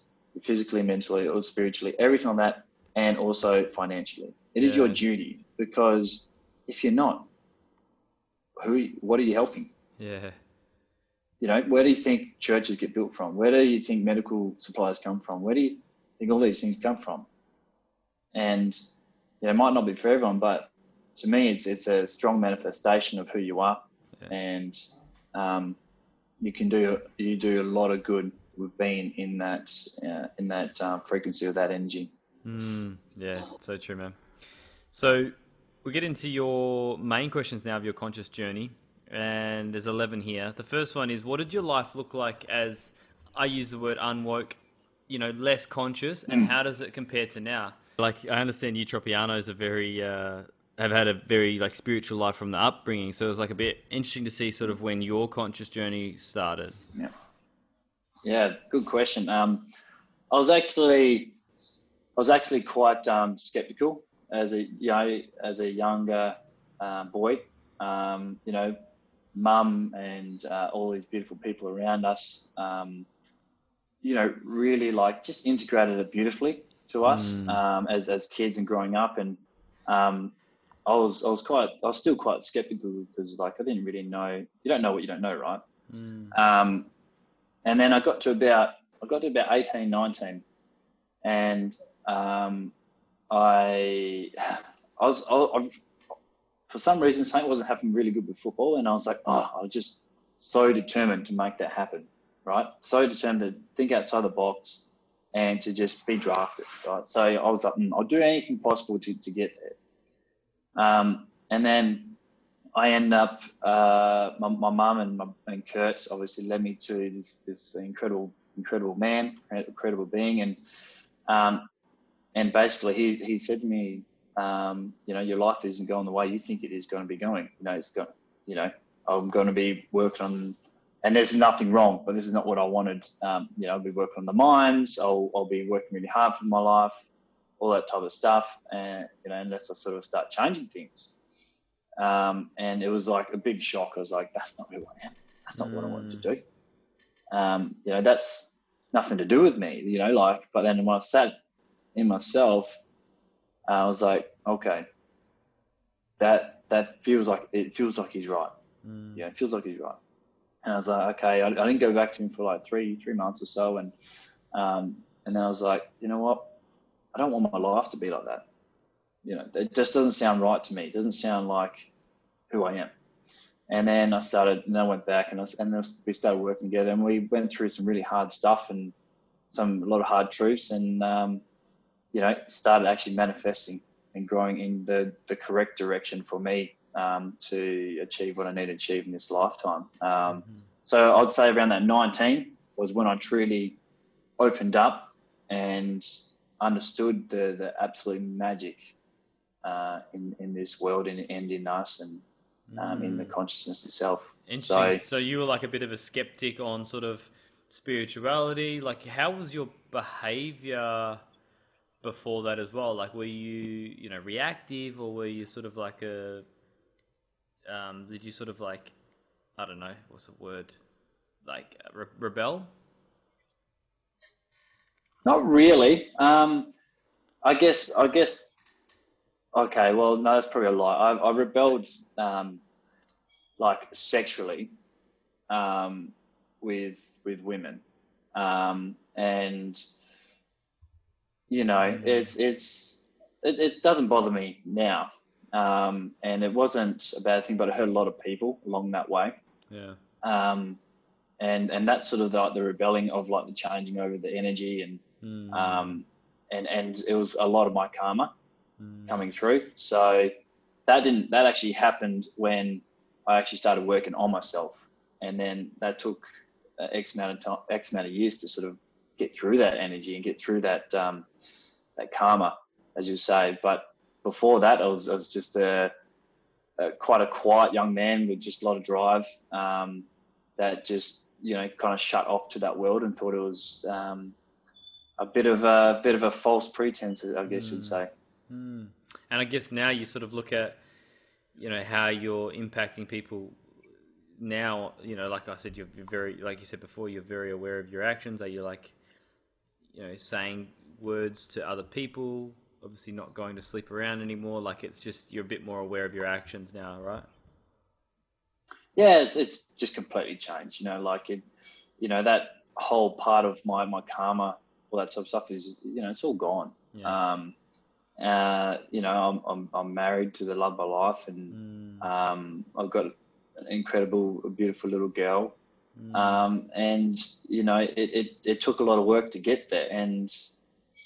physically, mentally, or spiritually, everything on that, and also financially. It yeah. is your duty, because if you're not, who, what are you helping? Yeah. You know, where do you think churches get built from? Where do you think medical supplies come from? Where do you think all these things come from? And you know, it might not be for everyone, but to me, it's it's a strong manifestation of who you are, yeah. and um, you can do you do a lot of good with being in that uh, in that uh, frequency of that energy. Mm, yeah, so true, man. So we get into your main questions now of your conscious journey, and there's eleven here. The first one is, what did your life look like as, I use the word unwoke, you know, less conscious, and mm. how does it compare to now? Like, I understand you Tropianos are very. Uh, have had a very like spiritual life from the upbringing. So it was like a bit interesting to see sort of when your conscious journey started. Yeah. Yeah. Good question. Um, I was actually, I was actually quite um, skeptical as a, you know, as a younger uh, boy, um, you know, mum and uh, all these beautiful people around us, um, you know, really like just integrated it beautifully to us mm. um, as, as kids and growing up. And, um, I was I was quite I was still quite skeptical, because like I didn't really know, you don't know what you don't know, right? Mm. Um, and then I got to about I got to about eighteen, nineteen, and um, I I was I, I, for some reason something wasn't happening really good with football, and I was like, oh, I was just so determined to make that happen, right? So determined to think outside the box, and to just be drafted, right? So I was like, mm, I'll do anything possible to, to get there. Um, and then I end up, uh, my mum and, my, and Kurt obviously led me to this, this incredible, incredible man, incredible being. And um, and basically he, he said to me, um, you know, your life isn't going the way you think it is going to be going. You know, it's going, you know, I'm going to be working on, and there's nothing wrong, but this is not what I wanted. Um, you know, I'll be working on the mines. I'll, I'll be working really hard for my life, all that type of stuff. And, you know, unless I sort of start changing things. Um, and it was like a big shock. I was like, that's not who I am. That's not mm. what I wanted to do. Um, you know, that's nothing to do with me, you know, like, but then when I sat in myself, uh, I was like, okay, that, that feels like, it feels like he's right. Mm. Yeah. It feels like he's right. And I was like, okay, I, I didn't go back to him for like three, three months or so. And, um, and then I was like, you know what? I don't want my life to be like that. You know, it just doesn't sound right to me. It doesn't sound like who I am. And then I started, and I went back and I, and then we started working together and we went through some really hard stuff and some, a lot of hard truths and, um, you know, started actually manifesting and growing in the, the correct direction for me. Um, to achieve what I need to achieve in this lifetime. Um, mm-hmm. So I'd say around that nineteen was when I truly opened up and understood the the absolute magic uh, in, in this world and, and in us and um, mm. in the consciousness itself. Interesting. So, so you were like a bit of a skeptic on sort of spirituality. Like how was your behaviour before that as well? Like were you, you know, reactive or were you sort of like a... Um, did you sort of like, I don't know, what's the word, like re- rebel? Not really. Um, I guess, I guess, okay, well, no, that's probably a lie. I, I rebelled um, like sexually um, with, with women. Um, and, you know, mm-hmm. it's, it's, it, it doesn't bother me now. Um, and it wasn't a bad thing, but it hurt a lot of people along that way. Yeah. Um, and, and that's sort of the, the rebelling of like the changing over the energy and, mm. um, and, and it was a lot of my karma mm. coming through. So that didn't, that actually happened when I actually started working on myself. And then that took X amount of time, X amount of years to sort of get through that energy and get through that, um, that karma, as you say, but before that, I was, I was just a, a quite a quiet young man with just a lot of drive um, that just, you know, kind of shut off to that world and thought it was um, a bit of a bit of a false pretense, I guess mm. you'd say. Mm. And I guess now you sort of look at, you know, how you're impacting people now. You know, like I said, you're very, like you said before, you're very aware of your actions. Are you like, you know, saying words to other people? Obviously not going to sleep around anymore. Like it's just, you're a bit more aware of your actions now, right? Yeah, it's, it's just completely changed, you know, like it, you know, that whole part of my, my karma, all that sort of stuff is, you know, it's all gone. Yeah. Um, uh, you know, I'm, I'm, I'm married to the love of my life and, mm. um, I've got an incredible, beautiful little girl. Mm. Um, and you know, it, it, it took a lot of work to get there. And,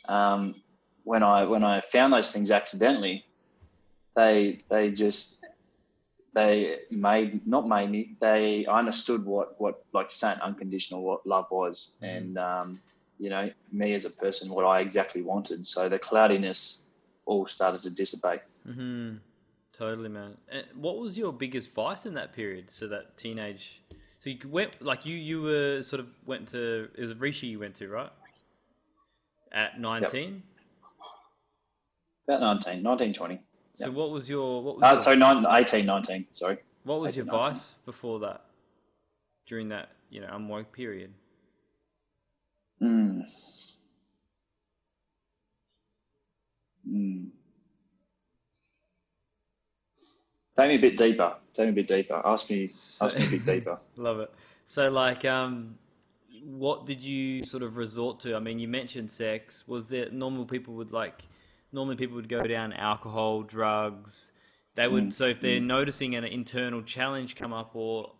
um, when I when I found those things accidentally, they they just they made not made me. They I understood what what like you're saying unconditional what love was, mm. and um, you know me as a person, what I exactly wanted. So the cloudiness all started to dissipate. Mm-hmm. Totally, man. And what was your biggest vice in that period? So that teenage, so you went like you you were sort of went to it was Rishi you went to, right? At nineteen. Yep. About nineteen, nineteen, twenty. So yep. what was your... What was uh, your... Sorry, nineteen, eighteen, nineteen, sorry. What was eighteen, your nineteen. Vice before that, during that, you know, unwoke period? Mm. Mm. Take me a bit deeper. Take me a bit deeper. Ask me, so, ask me a bit deeper. Love it. So, like, um, what did you sort of resort to? I mean, you mentioned sex. Was there... Normal people would, like... Normally people would go down alcohol, drugs. They would. Mm. So if they're mm. noticing an internal challenge come up or,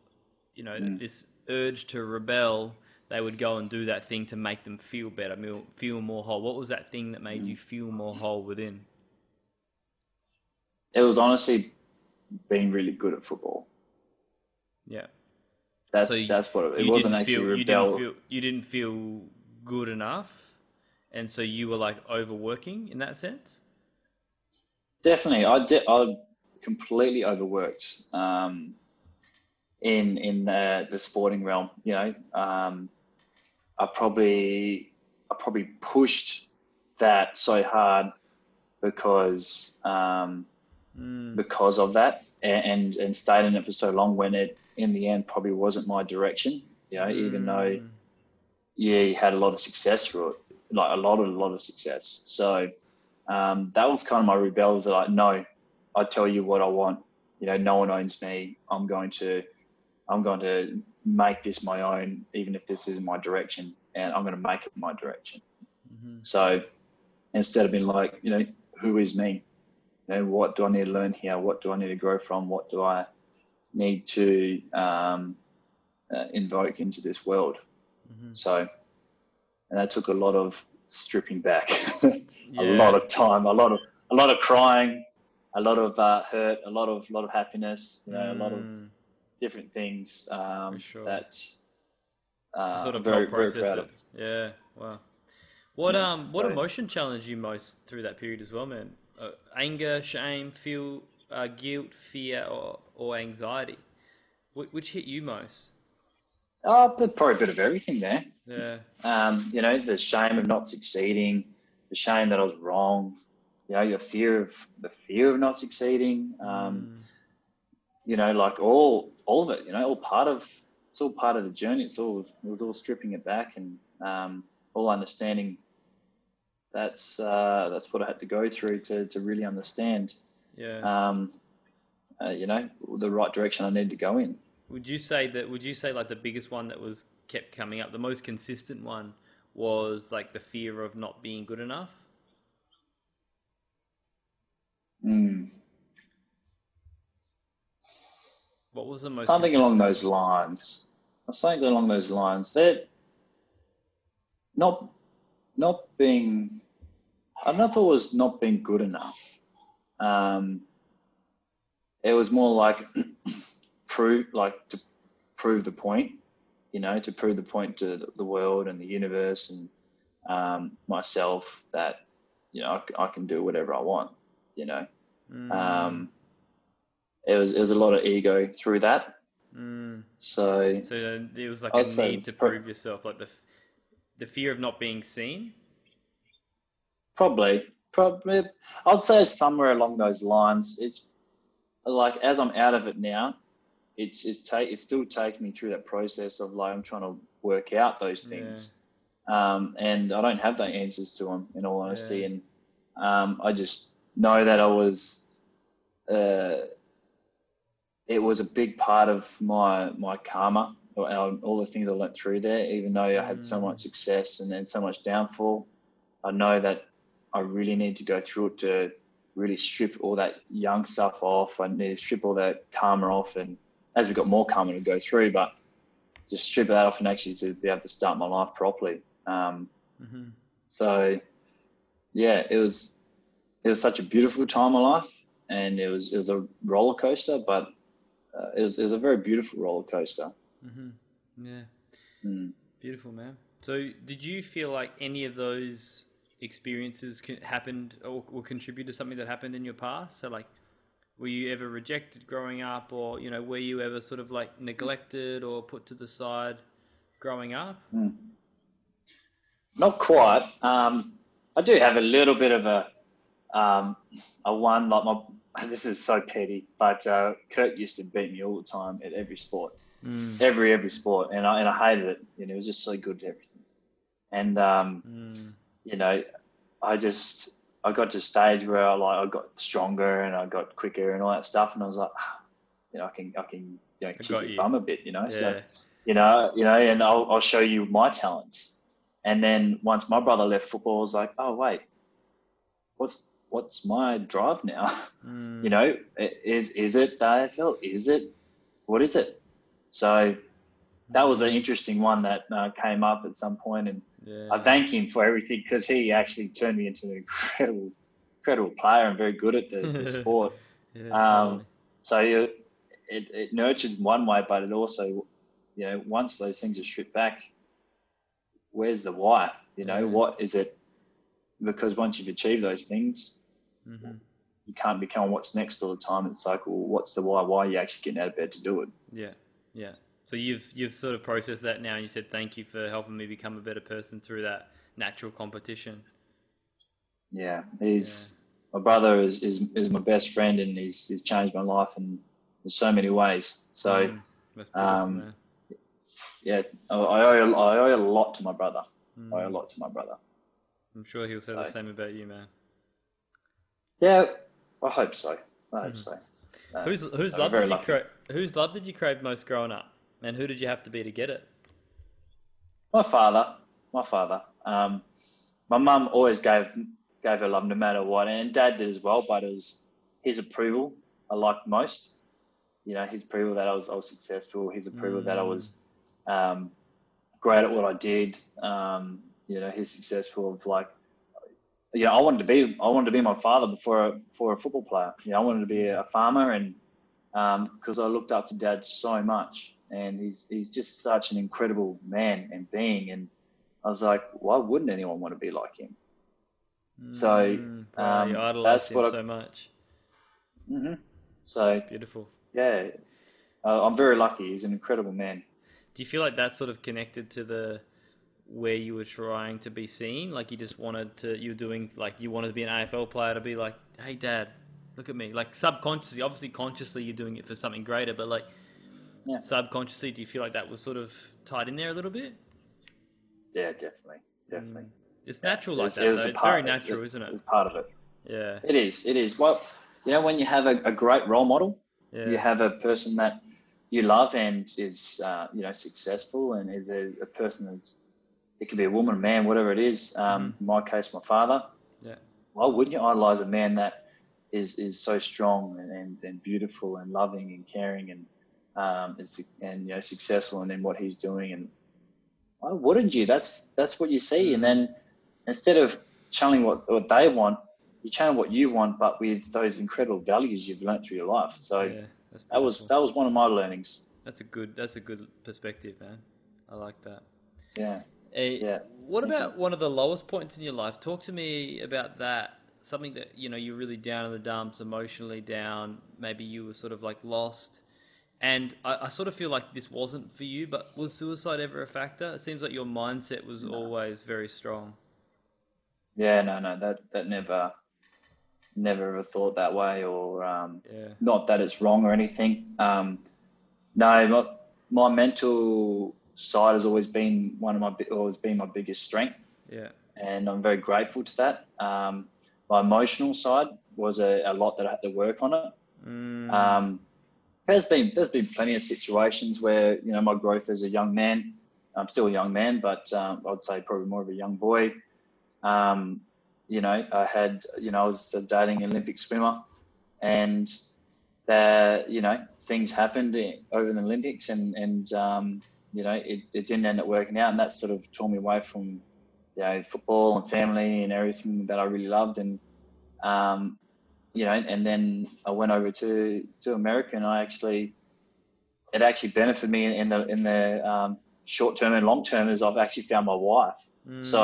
you know, mm. this urge to rebel, they would go and do that thing to make them feel better, feel more whole. What was that thing that made you feel more whole within? It was honestly being really good at football. Yeah. That's so you, that's what it, it wasn't actually feel, you didn't feel You didn't feel good enough, and so you were like overworking in that sense? Definitely. I, did, I completely overworked um, in in the, the sporting realm, you know. Um, I probably I probably pushed that so hard because um, mm. because of that and, and stayed in it for so long when it, in the end, probably wasn't my direction, you know, mm. even though, yeah, you had a lot of success through it, like a lot of, a lot of success. So um, that was kind of my rebel, that like, no, I tell you what I want. You know, no one owns me. I'm going to, I'm going to make this my own, even if this isn't my direction, and I'm going to make it my direction. Mm-hmm. So instead of being like, you know, who is me? You know, what do I need to learn here? What do I need to grow from? What do I need to um, uh, invoke into this world? Mm-hmm. So, and that took a lot of stripping back, a yeah. lot of time, a lot of a lot of crying, a lot of uh, hurt, a lot of lot of happiness, you know, mm. a lot of different things um, sure. that uh, sort of very, very proud of. Yeah, wow. What yeah, um what so, emotion challenged you most through that period as well, man? Uh, anger, shame, feel, uh, guilt, fear, or or anxiety. Wh- which hit you most? Oh, but probably a bit of everything there. Yeah. Um, you know, the shame of not succeeding, the shame that I was wrong, you know, your fear of the fear of not succeeding. Um, mm. You know, like all all of it. You know, all part of it's all part of the journey. It's all it was all stripping it back and um, all understanding. That's uh, that's what I had to go through to to really understand. Yeah. Um, uh, you know, the right direction I needed to go in. Would you say that, would you say like the biggest one that was kept coming up, the most consistent one, was like the fear of not being good enough? Mm. What was the most Something along those lines. Something along those lines. That not, not being, I don't know if it was not being good enough. Um, it was more like... prove like to prove the point, you know, to prove the point to the world and the universe and um, myself that, you know, I, I can do whatever I want, you know. Mm. Um, it was it was a lot of ego through that. Mm. So so it was like I'd a need to pro- prove yourself, like the the fear of not being seen. Probably, probably, I'd say it's somewhere along those lines. It's like as I'm out of it now. It's it's take it's still taking me through that process of like I'm trying to work out those things, yeah. um, and I don't have the answers to them in all honesty. Yeah. And um, I just know that I was, uh, it was a big part of my my karma, or, or all the things I learned through there. Even though I had mm. so much success and then so much downfall, I know that I really need to go through it to really strip all that young stuff off. I need to strip all that karma off and. As we've got more karma to go through, but just strip that off and actually to be able to start my life properly. Um, mm-hmm. So, yeah, it was it was such a beautiful time of life, and it was it was a roller coaster, but uh, it was it was a very beautiful roller coaster. Mm-hmm. Yeah, mm. Beautiful, man. So, did you feel like any of those experiences happened or, or contributed to something that happened in your past? So, like. Were you ever rejected growing up, or, you know, were you ever sort of like neglected or put to the side growing up? Mm. Not quite. Um, I do have a little bit of a, um, a one, like my, this is so petty, but uh, Kurt used to beat me all the time at every sport, mm. every, every sport. And I, and I hated it. You know, it was just so good at everything. And, um, mm. you know, I just... I got to a stage where I like I got stronger and I got quicker and all that stuff, and I was like, ah, you know, I can I can you know, kick his bum a bit, you know. Yeah. So, you know, you know, and I'll I'll show you my talents. And then once my brother left football, I was like, oh wait, what's what's my drive now? Mm. You know, is is it the A F L? Is it what is it? So that was an interesting one that uh, came up at some point, and yeah. I thank him for everything, because he actually turned me into an incredible, incredible player and very good at the, the sport. Yeah, um, so it, it, it nurtured one way, but it also, you know, once those things are stripped back, where's the why? You know, yeah. What is it? Because once you've achieved those things, mm-hmm. you can't become what's next all the time. It's like, well, what's the why? Why are you actually getting out of bed to do it? Yeah, yeah. So you've you've sort of processed that now, and you said, thank you for helping me become a better person through that natural competition. Yeah, he's yeah. my brother is, is is my best friend, and he's he's changed my life in, in so many ways. So, mm, that's um, yeah, I owe I owe a lot to my brother. Mm. I owe a lot to my brother. I'm sure he'll say so, the same about you, man. Yeah, I hope so. I hope mm. so. Um, who's who's so love did you cra- whose love did you crave most growing up? And who did you have to be to get it? My father, my father. Um, my mum always gave gave her love no matter what, and Dad did as well. But it was his approval I liked most. You know, his approval that I was I was successful. His approval mm. that I was um, great at what I did. Um, you know, his successful of like, you know, I wanted to be I wanted to be my father before a, before a football player. You know, I wanted to be a farmer, and because um, I looked up to Dad so much. And he's he's just such an incredible man and being, and I was like, why wouldn't anyone want to be like him? Mm, so um, you idolized him I, so much. Mm-hmm. So that's beautiful. Yeah, uh, I'm very lucky. He's an incredible man. Do you feel like that's sort of connected to the where you were trying to be seen? Like you just wanted to, you were doing like you wanted to be an A F L player to be like, hey Dad, look at me. Like subconsciously, obviously consciously, you're doing it for something greater, but like. Yeah. Subconsciously, do you feel like that was sort of tied in there a little bit? Yeah, definitely, definitely. It's natural like that, though. It's very natural, isn't it? It's part of it. Yeah. It is, it is. Well, you know, when you have a, a great role model, yeah. you have a person that you love and is, uh, you know, successful and is a, a person that's, it could be a woman, a man, whatever it is. Um, mm. In my case, my father. Yeah. Why wouldn't you idolize a man that is, is so strong and, and, and beautiful and loving and caring and, Um, and, and you know successful and in what he's doing, and why wouldn't you? That's that's what you see, and then instead of channeling what, what they want, you channel what you want, but with those incredible values you've learned through your life. So yeah, that was that was one of my learnings. That's a good that's a good perspective, man. I like that. Yeah. Hey, yeah. What about one of the lowest points in your life? Talk to me about that. Something that you know you're really down in the dumps, emotionally down. Maybe you were sort of like lost. And I, I sort of feel like this wasn't for you, but was suicide ever a factor? It seems like your mindset was no. always very strong. Yeah, no, no, that that never, never ever thought that way, or um, yeah. not that it's wrong or anything. Um, no, my, my mental side has always been one of my always been my biggest strength. Yeah, and I'm very grateful to that. Um, my emotional side was a, a lot that I had to work on it. Mm. Um, There's been there's been plenty of situations where you know my growth as a young man, I'm still a young man, but um, I'd say probably more of a young boy. Um, you know, I had you know I was dating an Olympic swimmer, and there you know things happened over the Olympics, and and um, you know it, it didn't end up working out, and that sort of tore me away from you know football and family and everything that I really loved, and. Um, You know, and then I went over to, to America, and I actually, it actually benefited me in the in the um, short term and long term, as I've actually found my wife. Mm. So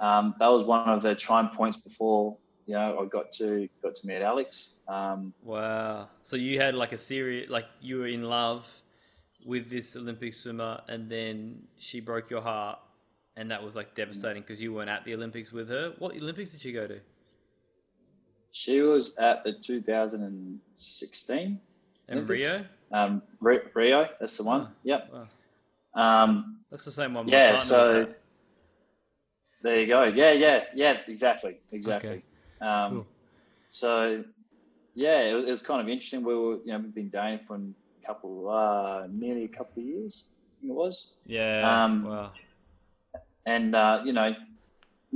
um, that was one of the trying points before you know I got to got to meet Alex. Um, wow! So you had like a serious, like you were in love with this Olympic swimmer, and then she broke your heart, and that was like devastating because you weren't at the Olympics with her. What Olympics did she go to? She was at the two thousand sixteen in Rio. Um, Rio, that's the one. Oh, yep. Wow. Um, that's the same one. Yeah. So there you go. Yeah, yeah, yeah. Exactly, exactly. Okay. Um, cool. So yeah, it was, it was kind of interesting. We were, you know, we've been dating for a couple, uh, nearly a couple of years. I think it was. Yeah. Um, wow. And uh, you know,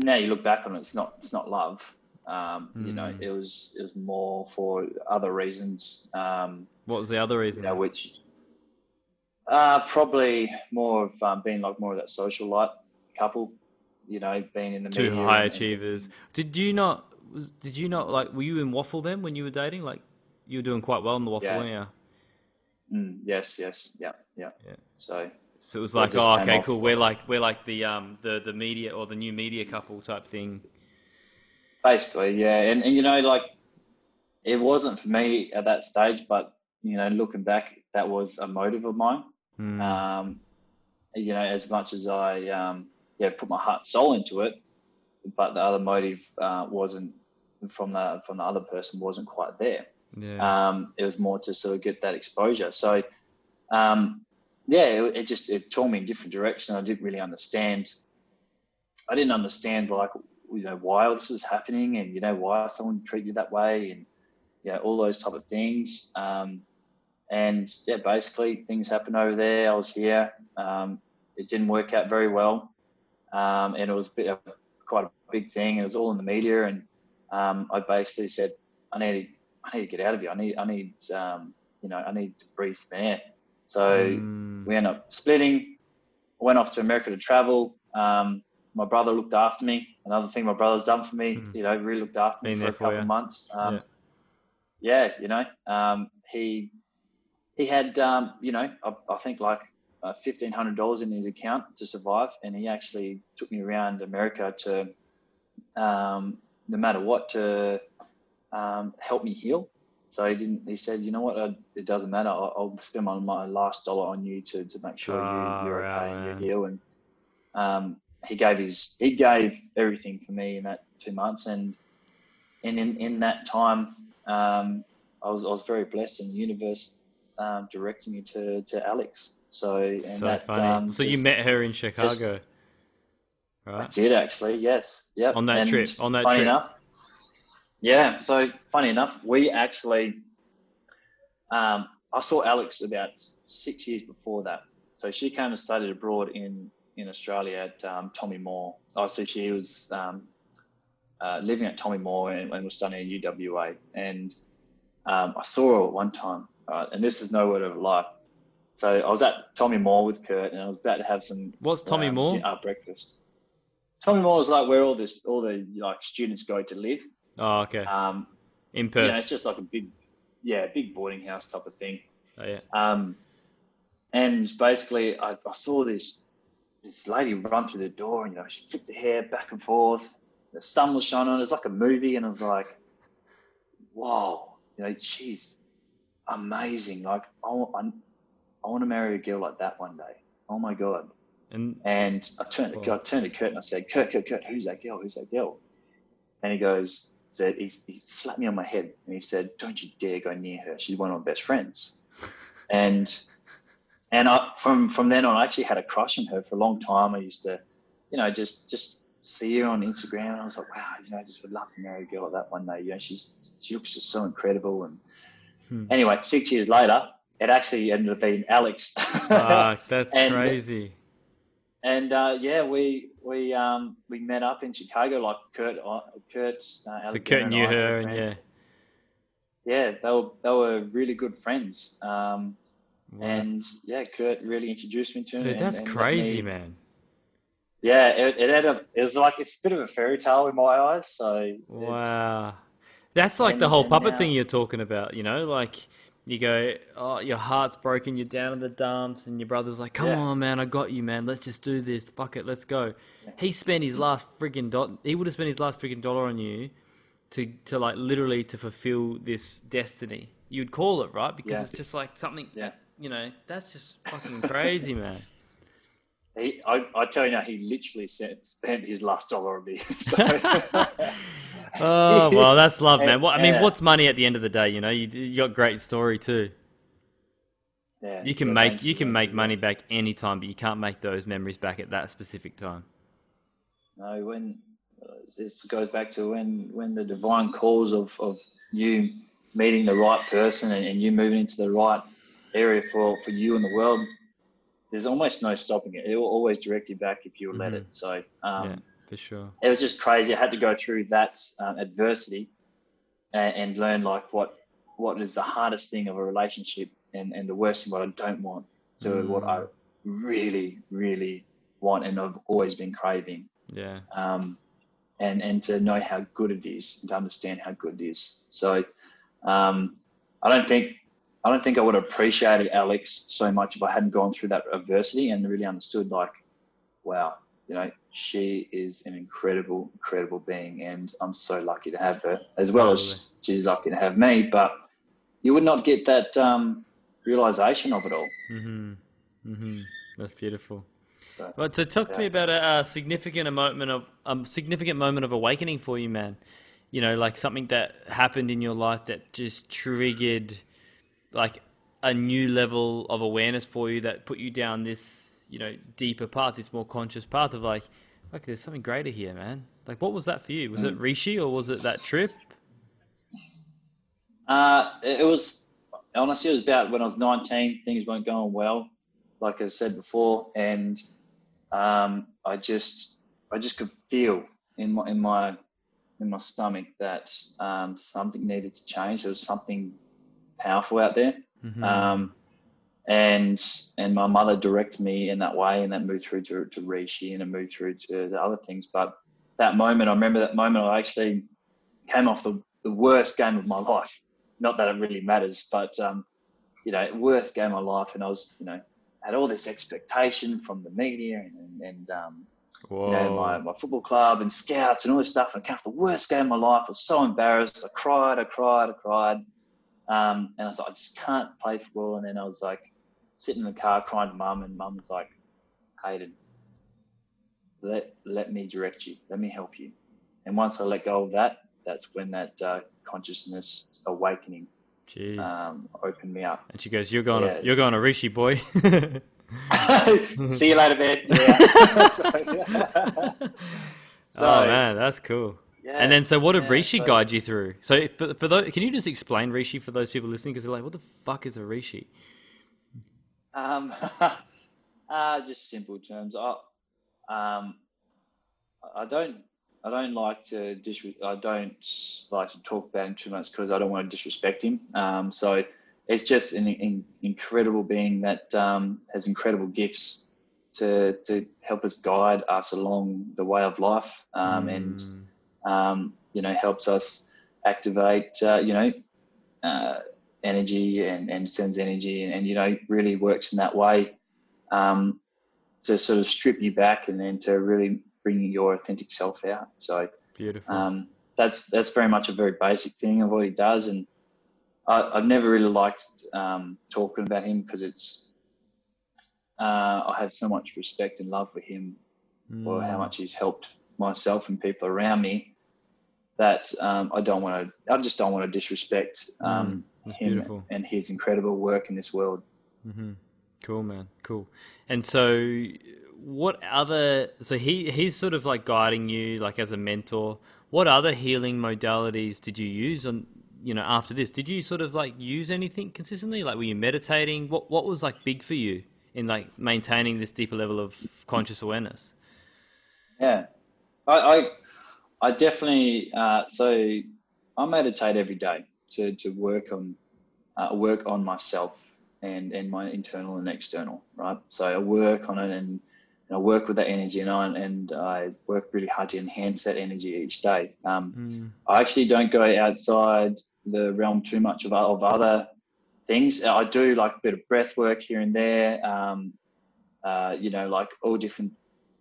now you look back on it, it's not, it's not love. Um, you mm. know, it was it was more for other reasons. Um, what was the other reason? You know, which Uh, probably more of um, being like more of that socialite couple, you know, being in the two media high achievers. And, did you not? Was, did you not like? Were you in Waffle then when you were dating? Like, you were doing quite well in the Waffle, yeah. weren't you? Mm, yes. Yes. Yeah. Yeah. Yeah. So. So it was like, oh, okay, cool. We're like, we're like the um the the media or the new media couple type thing. Basically, yeah, and and you know, like, it wasn't for me at that stage, but you know, looking back, that was a motive of mine. Mm. Um, you know, as much as I um, yeah, put my heart soul into it, but the other motive uh, wasn't from the from the other person wasn't quite there. Yeah. Um, it was more to sort of get that exposure. So, um, yeah, it, it just it tore me in a different direction. I didn't really understand. I didn't understand like you know why this was happening, and you know why someone treated you that way, and you know, all those type of things. Um, And yeah, basically things happened over there. I was here. Um, it didn't work out very well, um, and it was a bit of, quite a big thing. It was all in the media, and um, I basically said, "I need, I need to get out of here. I need, I need, um, you know, I need to breathe air." So mm. we ended up splitting. I went off to America to travel. Um, my brother looked after me. Another thing my brother's done for me, mm. you know, really looked after Been me for a couple you. of months. Um, yeah. yeah, you know, um, he. He had, um, you know, I, I think like uh, fifteen hundred dollars in his account to survive, and he actually took me around America to, um, no matter what, to um, help me heal. So he didn't. He said, you know what, I, it doesn't matter. I'll, I'll spend my, my last dollar on you to, to make sure oh, you, you're wow, okay and you heal. And um, he gave his he gave everything for me in that two months, and and in in that time, um, I was I was very blessed in the universe. Um, directing me to, to Alex. So and so that, funny. Um, so just, you met her in Chicago, just, right? I did actually, yes. Yep. On that and trip. On that funny trip. Enough, yeah. So funny enough, we actually, um, I saw Alex about six years before that. So she came and studied abroad in, in Australia at um, Tommy Moore. Oh, so she was um, uh, living at Tommy Moore and, and was studying at U W A. And um, I saw her at one time. Uh, and this is no word of a lie. So I was at Tommy Moore with Kurt, and I was about to have some. What's Tommy um, Moore? Uh, breakfast. Tommy Moore is like where all this, all the like students go to live. Oh, okay. Um, in Perth. You know, it's just like a big, yeah, big boarding house type of thing. Oh yeah. Um, and basically, I, I saw this this lady run through the door, and you know, she flipped her hair back and forth. The sun was shining on. It was like a movie, and I was like, "Wow, you know, jeez." Amazing. Like, oh, I, I want to marry a girl like that one day. Oh my God. And and I turned, well, I turned to Kurt and I said, Kurt, Kurt, Kurt, who's that girl? Who's that girl? And he goes, said, he, he slapped me on my head and he said, don't you dare go near her. She's one of my best friends. and and I, from, from then on, I actually had a crush on her for a long time. I used to, you know, just, just see her on Instagram. And I was like, wow, you know, I just would love to marry a girl like that one day. You know, she's, she looks just so incredible. And, Hmm. Anyway, six years later, it actually ended up being Alex. Ah, that's and, crazy. And uh, yeah, we we um we met up in Chicago. Like Kurt, uh, Kurt, uh, so Kurt knew her, and yeah, yeah, they were they were really good friends. Um, wow. And yeah, Kurt really introduced me to him. Dude, that's and, and crazy, man. Yeah, it it ended up. It was like it's a bit of a fairy tale in my eyes. So wow. It's, That's like and, the whole puppet now, thing you're talking about, you know, like you go, oh, your heart's broken, you're down in the dumps, and your brother's like, come yeah. on, man, I got you, man, let's just do this, fuck it, let's go. Yeah. He spent his last friggin' dollar, he would have spent his last friggin' dollar on you to, to like literally to fulfill this destiny, you'd call it, right? Because yeah. it's just like something, yeah. you know, that's just fucking crazy, man. He, I, I tell you now, he literally spent his last dollar on me. So. Oh, well, that's love, man. What, I mean, yeah. what's money at the end of the day? You know, you, you got a great story too. Yeah, you can make you can make money back any time, but you can't make those memories back at that specific time. No, when this goes back to when, when the divine calls of, of you meeting the right person and, and you moving into the right area for, for you and the world. There's almost no stopping it. It will always direct you back if you let mm-hmm. it. So, um, yeah, for sure. It was just crazy. I had to go through that um, adversity and, and learn like what, what is the hardest thing of a relationship and, and the worst thing, what I don't want. to mm. what I really, really want and I've always been craving. Yeah. Um, and, and to know how good it is and to understand how good it is. So um, I don't think I don't think I would have appreciated Alex so much if I hadn't gone through that adversity and really understood, like, wow, you know, she is an incredible, incredible being, and I'm so lucky to have her, as well as she's lucky to have me. But you would not get that um, realization of it all. Mm-hmm. Mm-hmm. That's beautiful. So, well, so talk yeah. to me about a, a significant moment of um significant moment of awakening for you, man. You know, like something that happened in your life that just triggered, like, a new level of awareness for you that put you down this, you know, deeper path, this more conscious path of like, like there's something greater here, man. Like, what was that for you? Was mm. it Rishi or was it that trip? Uh, it was, honestly, it was about when I was nineteen, things weren't going well, like I said before. And um, I just, I just could feel in my, in my, in my stomach that um, something needed to change. There was something powerful out there. Mm-hmm. Um, and, and my mother directed me in that way, and that moved through to, to Rishi, and it moved through to the other things. But that moment, I remember that moment I actually came off the, the worst game of my life. Not that it really matters, but, um, you know, worst game of my life. And I was, you know, had all this expectation from the media and, and um, you know, my, my football club and scouts and all this stuff. And I came off the worst game of my life. I was so embarrassed. I cried, I cried, I cried. Um, and I was like, I just can't play football. And then I was like sitting in the car crying to mum, and mum was like, Hayden, let, let me direct you. Let me help you. And once I let go of that, that's when that uh, consciousness awakening Jeez. Um, opened me up. And she goes, you're going yeah, to, you're going to Rishi, boy. See you later, man. Yeah. so, yeah. so, oh, man, that's cool. Yeah, and then, so what did yeah, Rishi so, guide you through? So, for for those, can you just explain Rishi for those people listening? Because they're like, what the fuck is a Rishi? Um, uh, just simple terms. I, um, I don't, I don't like to dis- I don't like to talk about him too much because I don't want to disrespect him. Um, so it's just an, an incredible being that um, has incredible gifts to to help us guide us along the way of life. Um, mm. and Um, you know, helps us activate, uh, you know, uh, energy and, and sends energy and, and, you know, really works in that way um, to sort of strip you back and then to really bring your authentic self out. So beautiful. Um, that's that's very much a very basic thing of what he does. And I, I've never really liked um, talking about him because it's, uh, I have so much respect and love for him mm. for how much he's helped myself and people around me. That um, I don't want to. I just don't want to disrespect um, mm, him beautiful. and his incredible work in this world. Mm-hmm. Cool, man. Cool. And so, what other? So he he's sort of like guiding you, like as a mentor. What other healing modalities did you use? On you know after this, did you sort of like use anything consistently? Like, were you meditating? What what was like big for you in like maintaining this deeper level of conscious awareness? Yeah, I. I I definitely, uh, so I meditate every day to, to work on uh, work on myself and, and my internal and external, right? So I work on it and, and I work with that energy and I, and I work really hard to enhance that energy each day. Um, mm. I actually don't go outside the realm too much of, of other things. I do like a bit of breath work here and there, um, uh, you know, like all different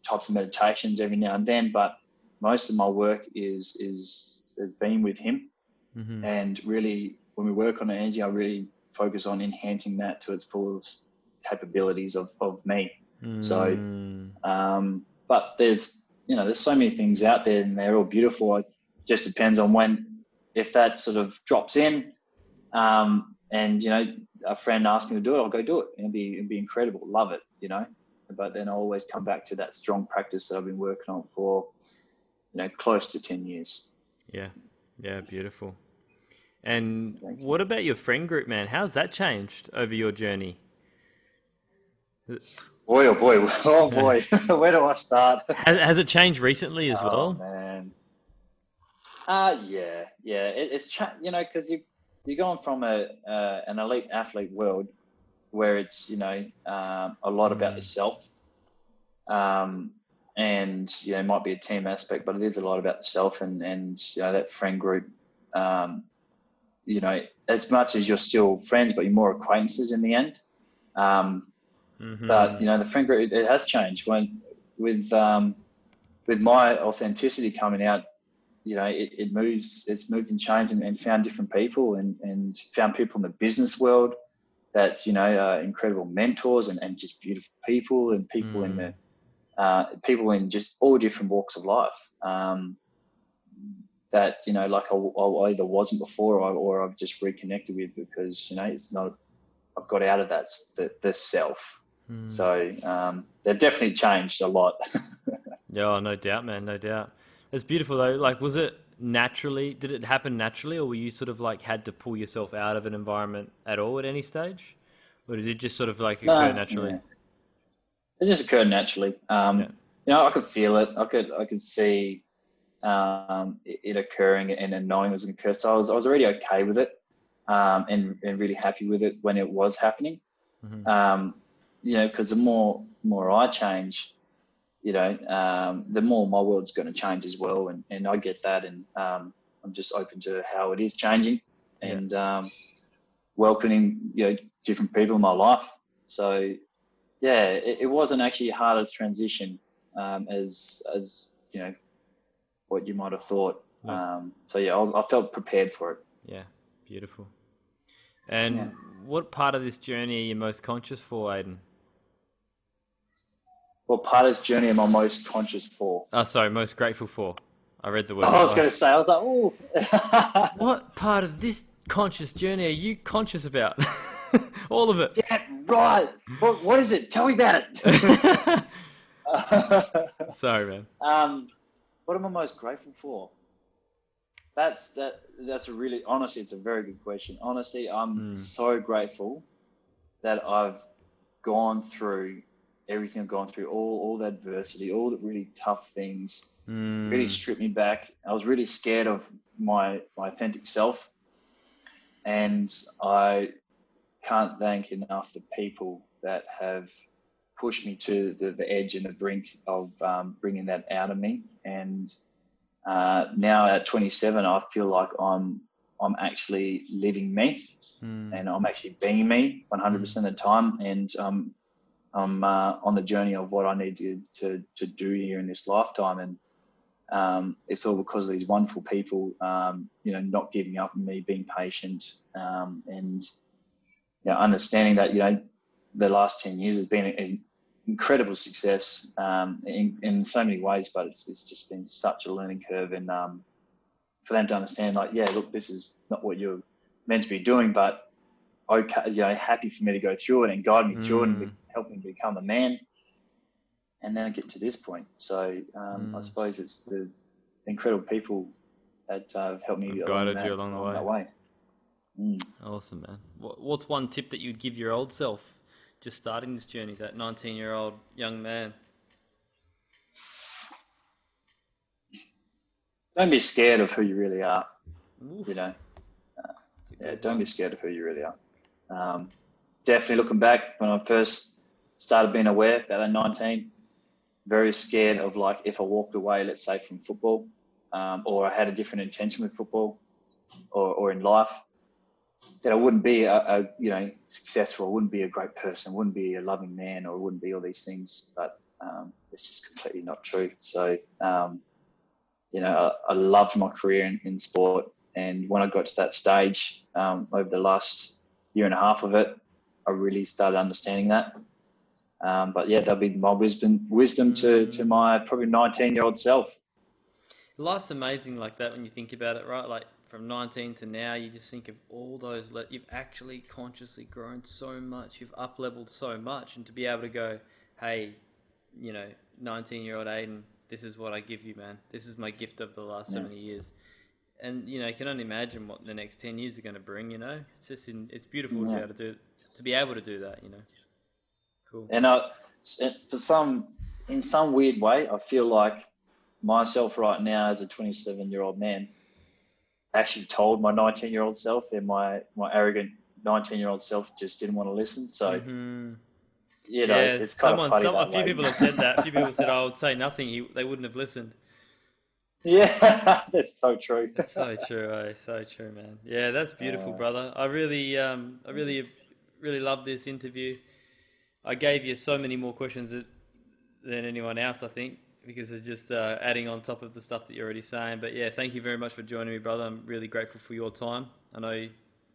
types of meditations every now and then, but most of my work is is has been with him, mm-hmm. and really, when we work on energy, I really focus on enhancing that to its fullest capabilities of, of me. Mm. So, um, but there's you know there's so many things out there, and they're all beautiful. It just depends on when, if that sort of drops in, um, and you know, a friend asks me to do it, I'll go do it, and it'd be it'd be incredible, love it, you know. But then I always come back to that strong practice that I've been working on for. You know, close to ten years. Yeah. Yeah. Beautiful. And what about your friend group, man? How's that changed over your journey? Boy, oh boy. Oh boy. Where do I start? Has, has it changed recently as oh, well? Man. Uh, yeah. Yeah. It, it's, cha- you know, cause you, you're going from a, uh, an elite athlete world where it's, you know, um, a lot about the self. Um, and, you know, it might be a team aspect, but it is a lot about the self and, and you know, that friend group, um, you know, as much as you're still friends, but you're more acquaintances in the end. Um, mm-hmm. But, you know, the friend group, it, it has changed. When with um, with my authenticity coming out, you know, it, it moves, it's moved and changed and, and found different people and, and found people in the business world that, you know, are incredible mentors and, and just beautiful people and people mm. in the, uh, people in just all different walks of life. Um, that, you know, like I, I either wasn't before or, or I've just reconnected with because, you know, it's not, I've got out of that, the, the self. Mm. So um, they've definitely changed a lot. Yeah, no doubt, man, no doubt. It's beautiful though. Like, was it naturally, did it happen naturally, or were you sort of like had to pull yourself out of an environment at all at any stage, or did it just sort of like occur no, naturally? Yeah. It just occurred naturally. Um, yeah. You know, I could feel it. I could, I could see um, it, it occurring and, and knowing it was going to occur. So I was, I was already okay with it um, and, and really happy with it when it was happening. Mm-hmm. Um, you know, because the more, more I change, you know, um, the more my world's going to change as well. And, and I get that. And um, I'm just open to how it is changing and yeah. um, welcoming, you know, different people in my life. So, yeah, it, it wasn't actually a harder transition um, as, as, you know, what you might have thought. Yeah. Um, so, yeah, I, was, I felt prepared for it. Yeah, beautiful. And yeah. What part of this journey are you most conscious for, Aiden? What part of this journey am I most conscious for? Oh, sorry, most grateful for. I read the word. Oh, I was going to say, I was like, oh. What part of this conscious journey are you conscious about? All of it. Yeah, right. What, what is it? Tell me about it. Sorry, man. Um, what am I most grateful for? That's that. That's a really, honestly, it's a very good question. Honestly, I'm mm. so grateful that I've gone through everything I've gone through, all all the adversity, all the really tough things, mm. really stripped me back. I was really scared of my, my authentic self, and I can't thank enough the people that have pushed me to the, the edge and the brink of um, bringing that out of me. And uh, now at twenty-seven, I feel like I'm I'm actually living me, mm. and I'm actually being me one hundred percent mm. of the time, and um. I'm uh, on the journey of what I need to, to, to do here in this lifetime. And um, it's all because of these wonderful people, um, you know, not giving up on me, being patient, um, and, you know, understanding that, you know, the last ten years has been an incredible success um, in, in so many ways, but it's, it's just been such a learning curve. And um, for them to understand, like, yeah, look, this is not what you're meant to be doing, but okay, you know, happy for me to go through it and guide me mm. through it and help me become a man, and then I get to this point. So um, mm. I suppose it's the incredible people that uh, have helped me along guided that, you along the along way. That way. Mm. Awesome, man. What's one tip that you'd give your old self just starting this journey, that nineteen-year-old young man? Don't be scared of who you really are. Oof. You know, uh, yeah, don't be scared of who you really are. Um, definitely looking back when I first started being aware about nineteen, very scared of, like, if I walked away, let's say, from football, um, or I had a different intention with football or, or in life, that I wouldn't be a, a you know successful, I wouldn't be a great person, wouldn't be a loving man, or wouldn't be all these things. But um, it's just completely not true. So um, you know, I, I loved my career in, in sport, and when I got to that stage um, over the last year and a half of it, I really started understanding that. Um, but yeah, that'd be my wisdom, wisdom to, to my probably nineteen-year-old self. Life's amazing like that when you think about it, right? Like, from nineteen to now, you just think of all those. Le- you've actually consciously grown so much. You've up-leveled so much, and to be able to go, hey, you know, nineteen-year-old Aiden, this is what I give you, man. This is my gift of the last yeah. so many years. And, you know, you can only imagine what the next ten years are going to bring, you know. It's just in, it's beautiful yeah. to be able to do to be able to do that, you know. Cool. And I, for some, in some weird way, I feel like myself right now as a twenty-seven-year-old man actually told my nineteen-year-old self and my, my arrogant nineteen-year-old self just didn't want to listen. So, mm-hmm. you know, yeah, it's kind someone, of funny some, A few way. people have said that. A few people said, I would say nothing. He, they wouldn't have listened. Yeah, that's so true. That's so true, eh? So true, man. Yeah, that's beautiful, uh, brother. I really, um, I really, really love this interview. I gave you so many more questions than anyone else, I think, because it's just uh, adding on top of the stuff that you're already saying. But yeah, thank you very much for joining me, brother. I'm really grateful for your time. I know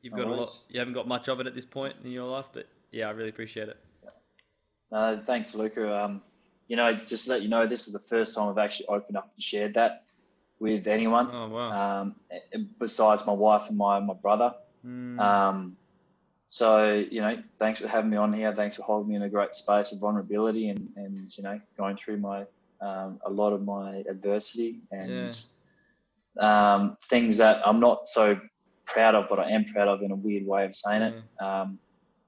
you've got no a lot. You haven't got much of it at this point in your life, but yeah, I really appreciate it. Uh, thanks, Luca. Um, you know, just to let you know, this is the first time I've actually opened up and shared that with anyone. Oh, wow. Um, besides my wife and my, my brother. Mm. Um, so, you know, thanks for having me on here. Thanks for holding me in a great space of vulnerability and, and you know, going through my um, a lot of my adversity and yeah. um, things that I'm not so proud of, but I am proud of in a weird way of saying mm. it. Um,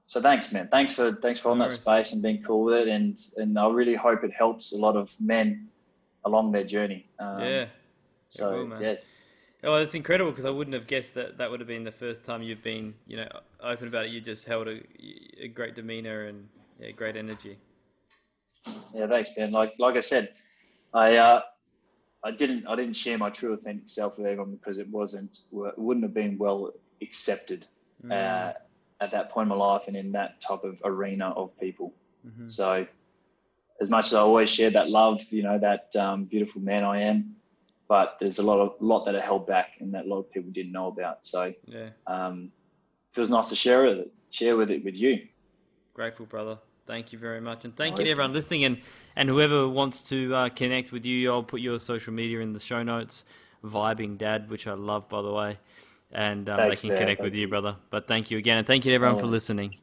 so thanks, man. Thanks for thanks for holding no that space and being cool with it. And, and I really hope it helps a lot of men along their journey. Um, yeah. So, it will, man. yeah. Oh, that's incredible because I wouldn't have guessed that that would have been the first time you've been, you know, open about it. You just held a, a great demeanor and yeah, great energy. Yeah, thanks, Ben. Like, like I said, I, uh, I didn't, I didn't share my true authentic self with everyone because it wasn't, it wouldn't have been well accepted mm. uh, at that point in my life and in that type of arena of people. Mm-hmm. So, as much as I always shared that love, you know, that um, beautiful man I am. But there's a lot of lot that are held back and that a lot of people didn't know about. So yeah. um, it feels nice to share with it, share with it with you. Grateful, brother. Thank you very much. And thank All you right. to everyone listening. And, and whoever wants to uh, connect with you, I'll put your social media in the show notes. Vibing Dad, which I love, by the way. And um, Thanks, they can man. connect thank with you, brother. But thank you again. And thank you to everyone All for listening.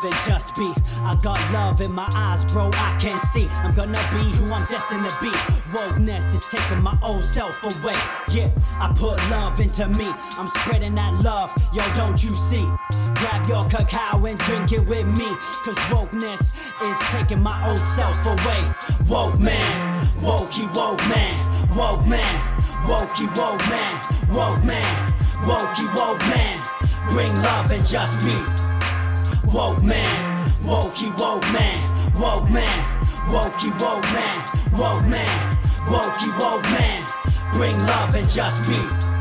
And just be. I got love in my eyes, bro, I can't see. I'm gonna be who I'm destined to be. Wokeness is taking my old self away. Yeah, I put love into me. I'm spreading that love, yo, don't you see? Grab your cacao and drink it with me. Cause wokeness is taking my old self away. Woke man, wokey woke man, woke man, wokey woke man, woke man, wokey woke man. Bring love and just be. Woke man, wokey woke man, woke man, wokey woke man, woke man, wokey woke man. Bring love and just be.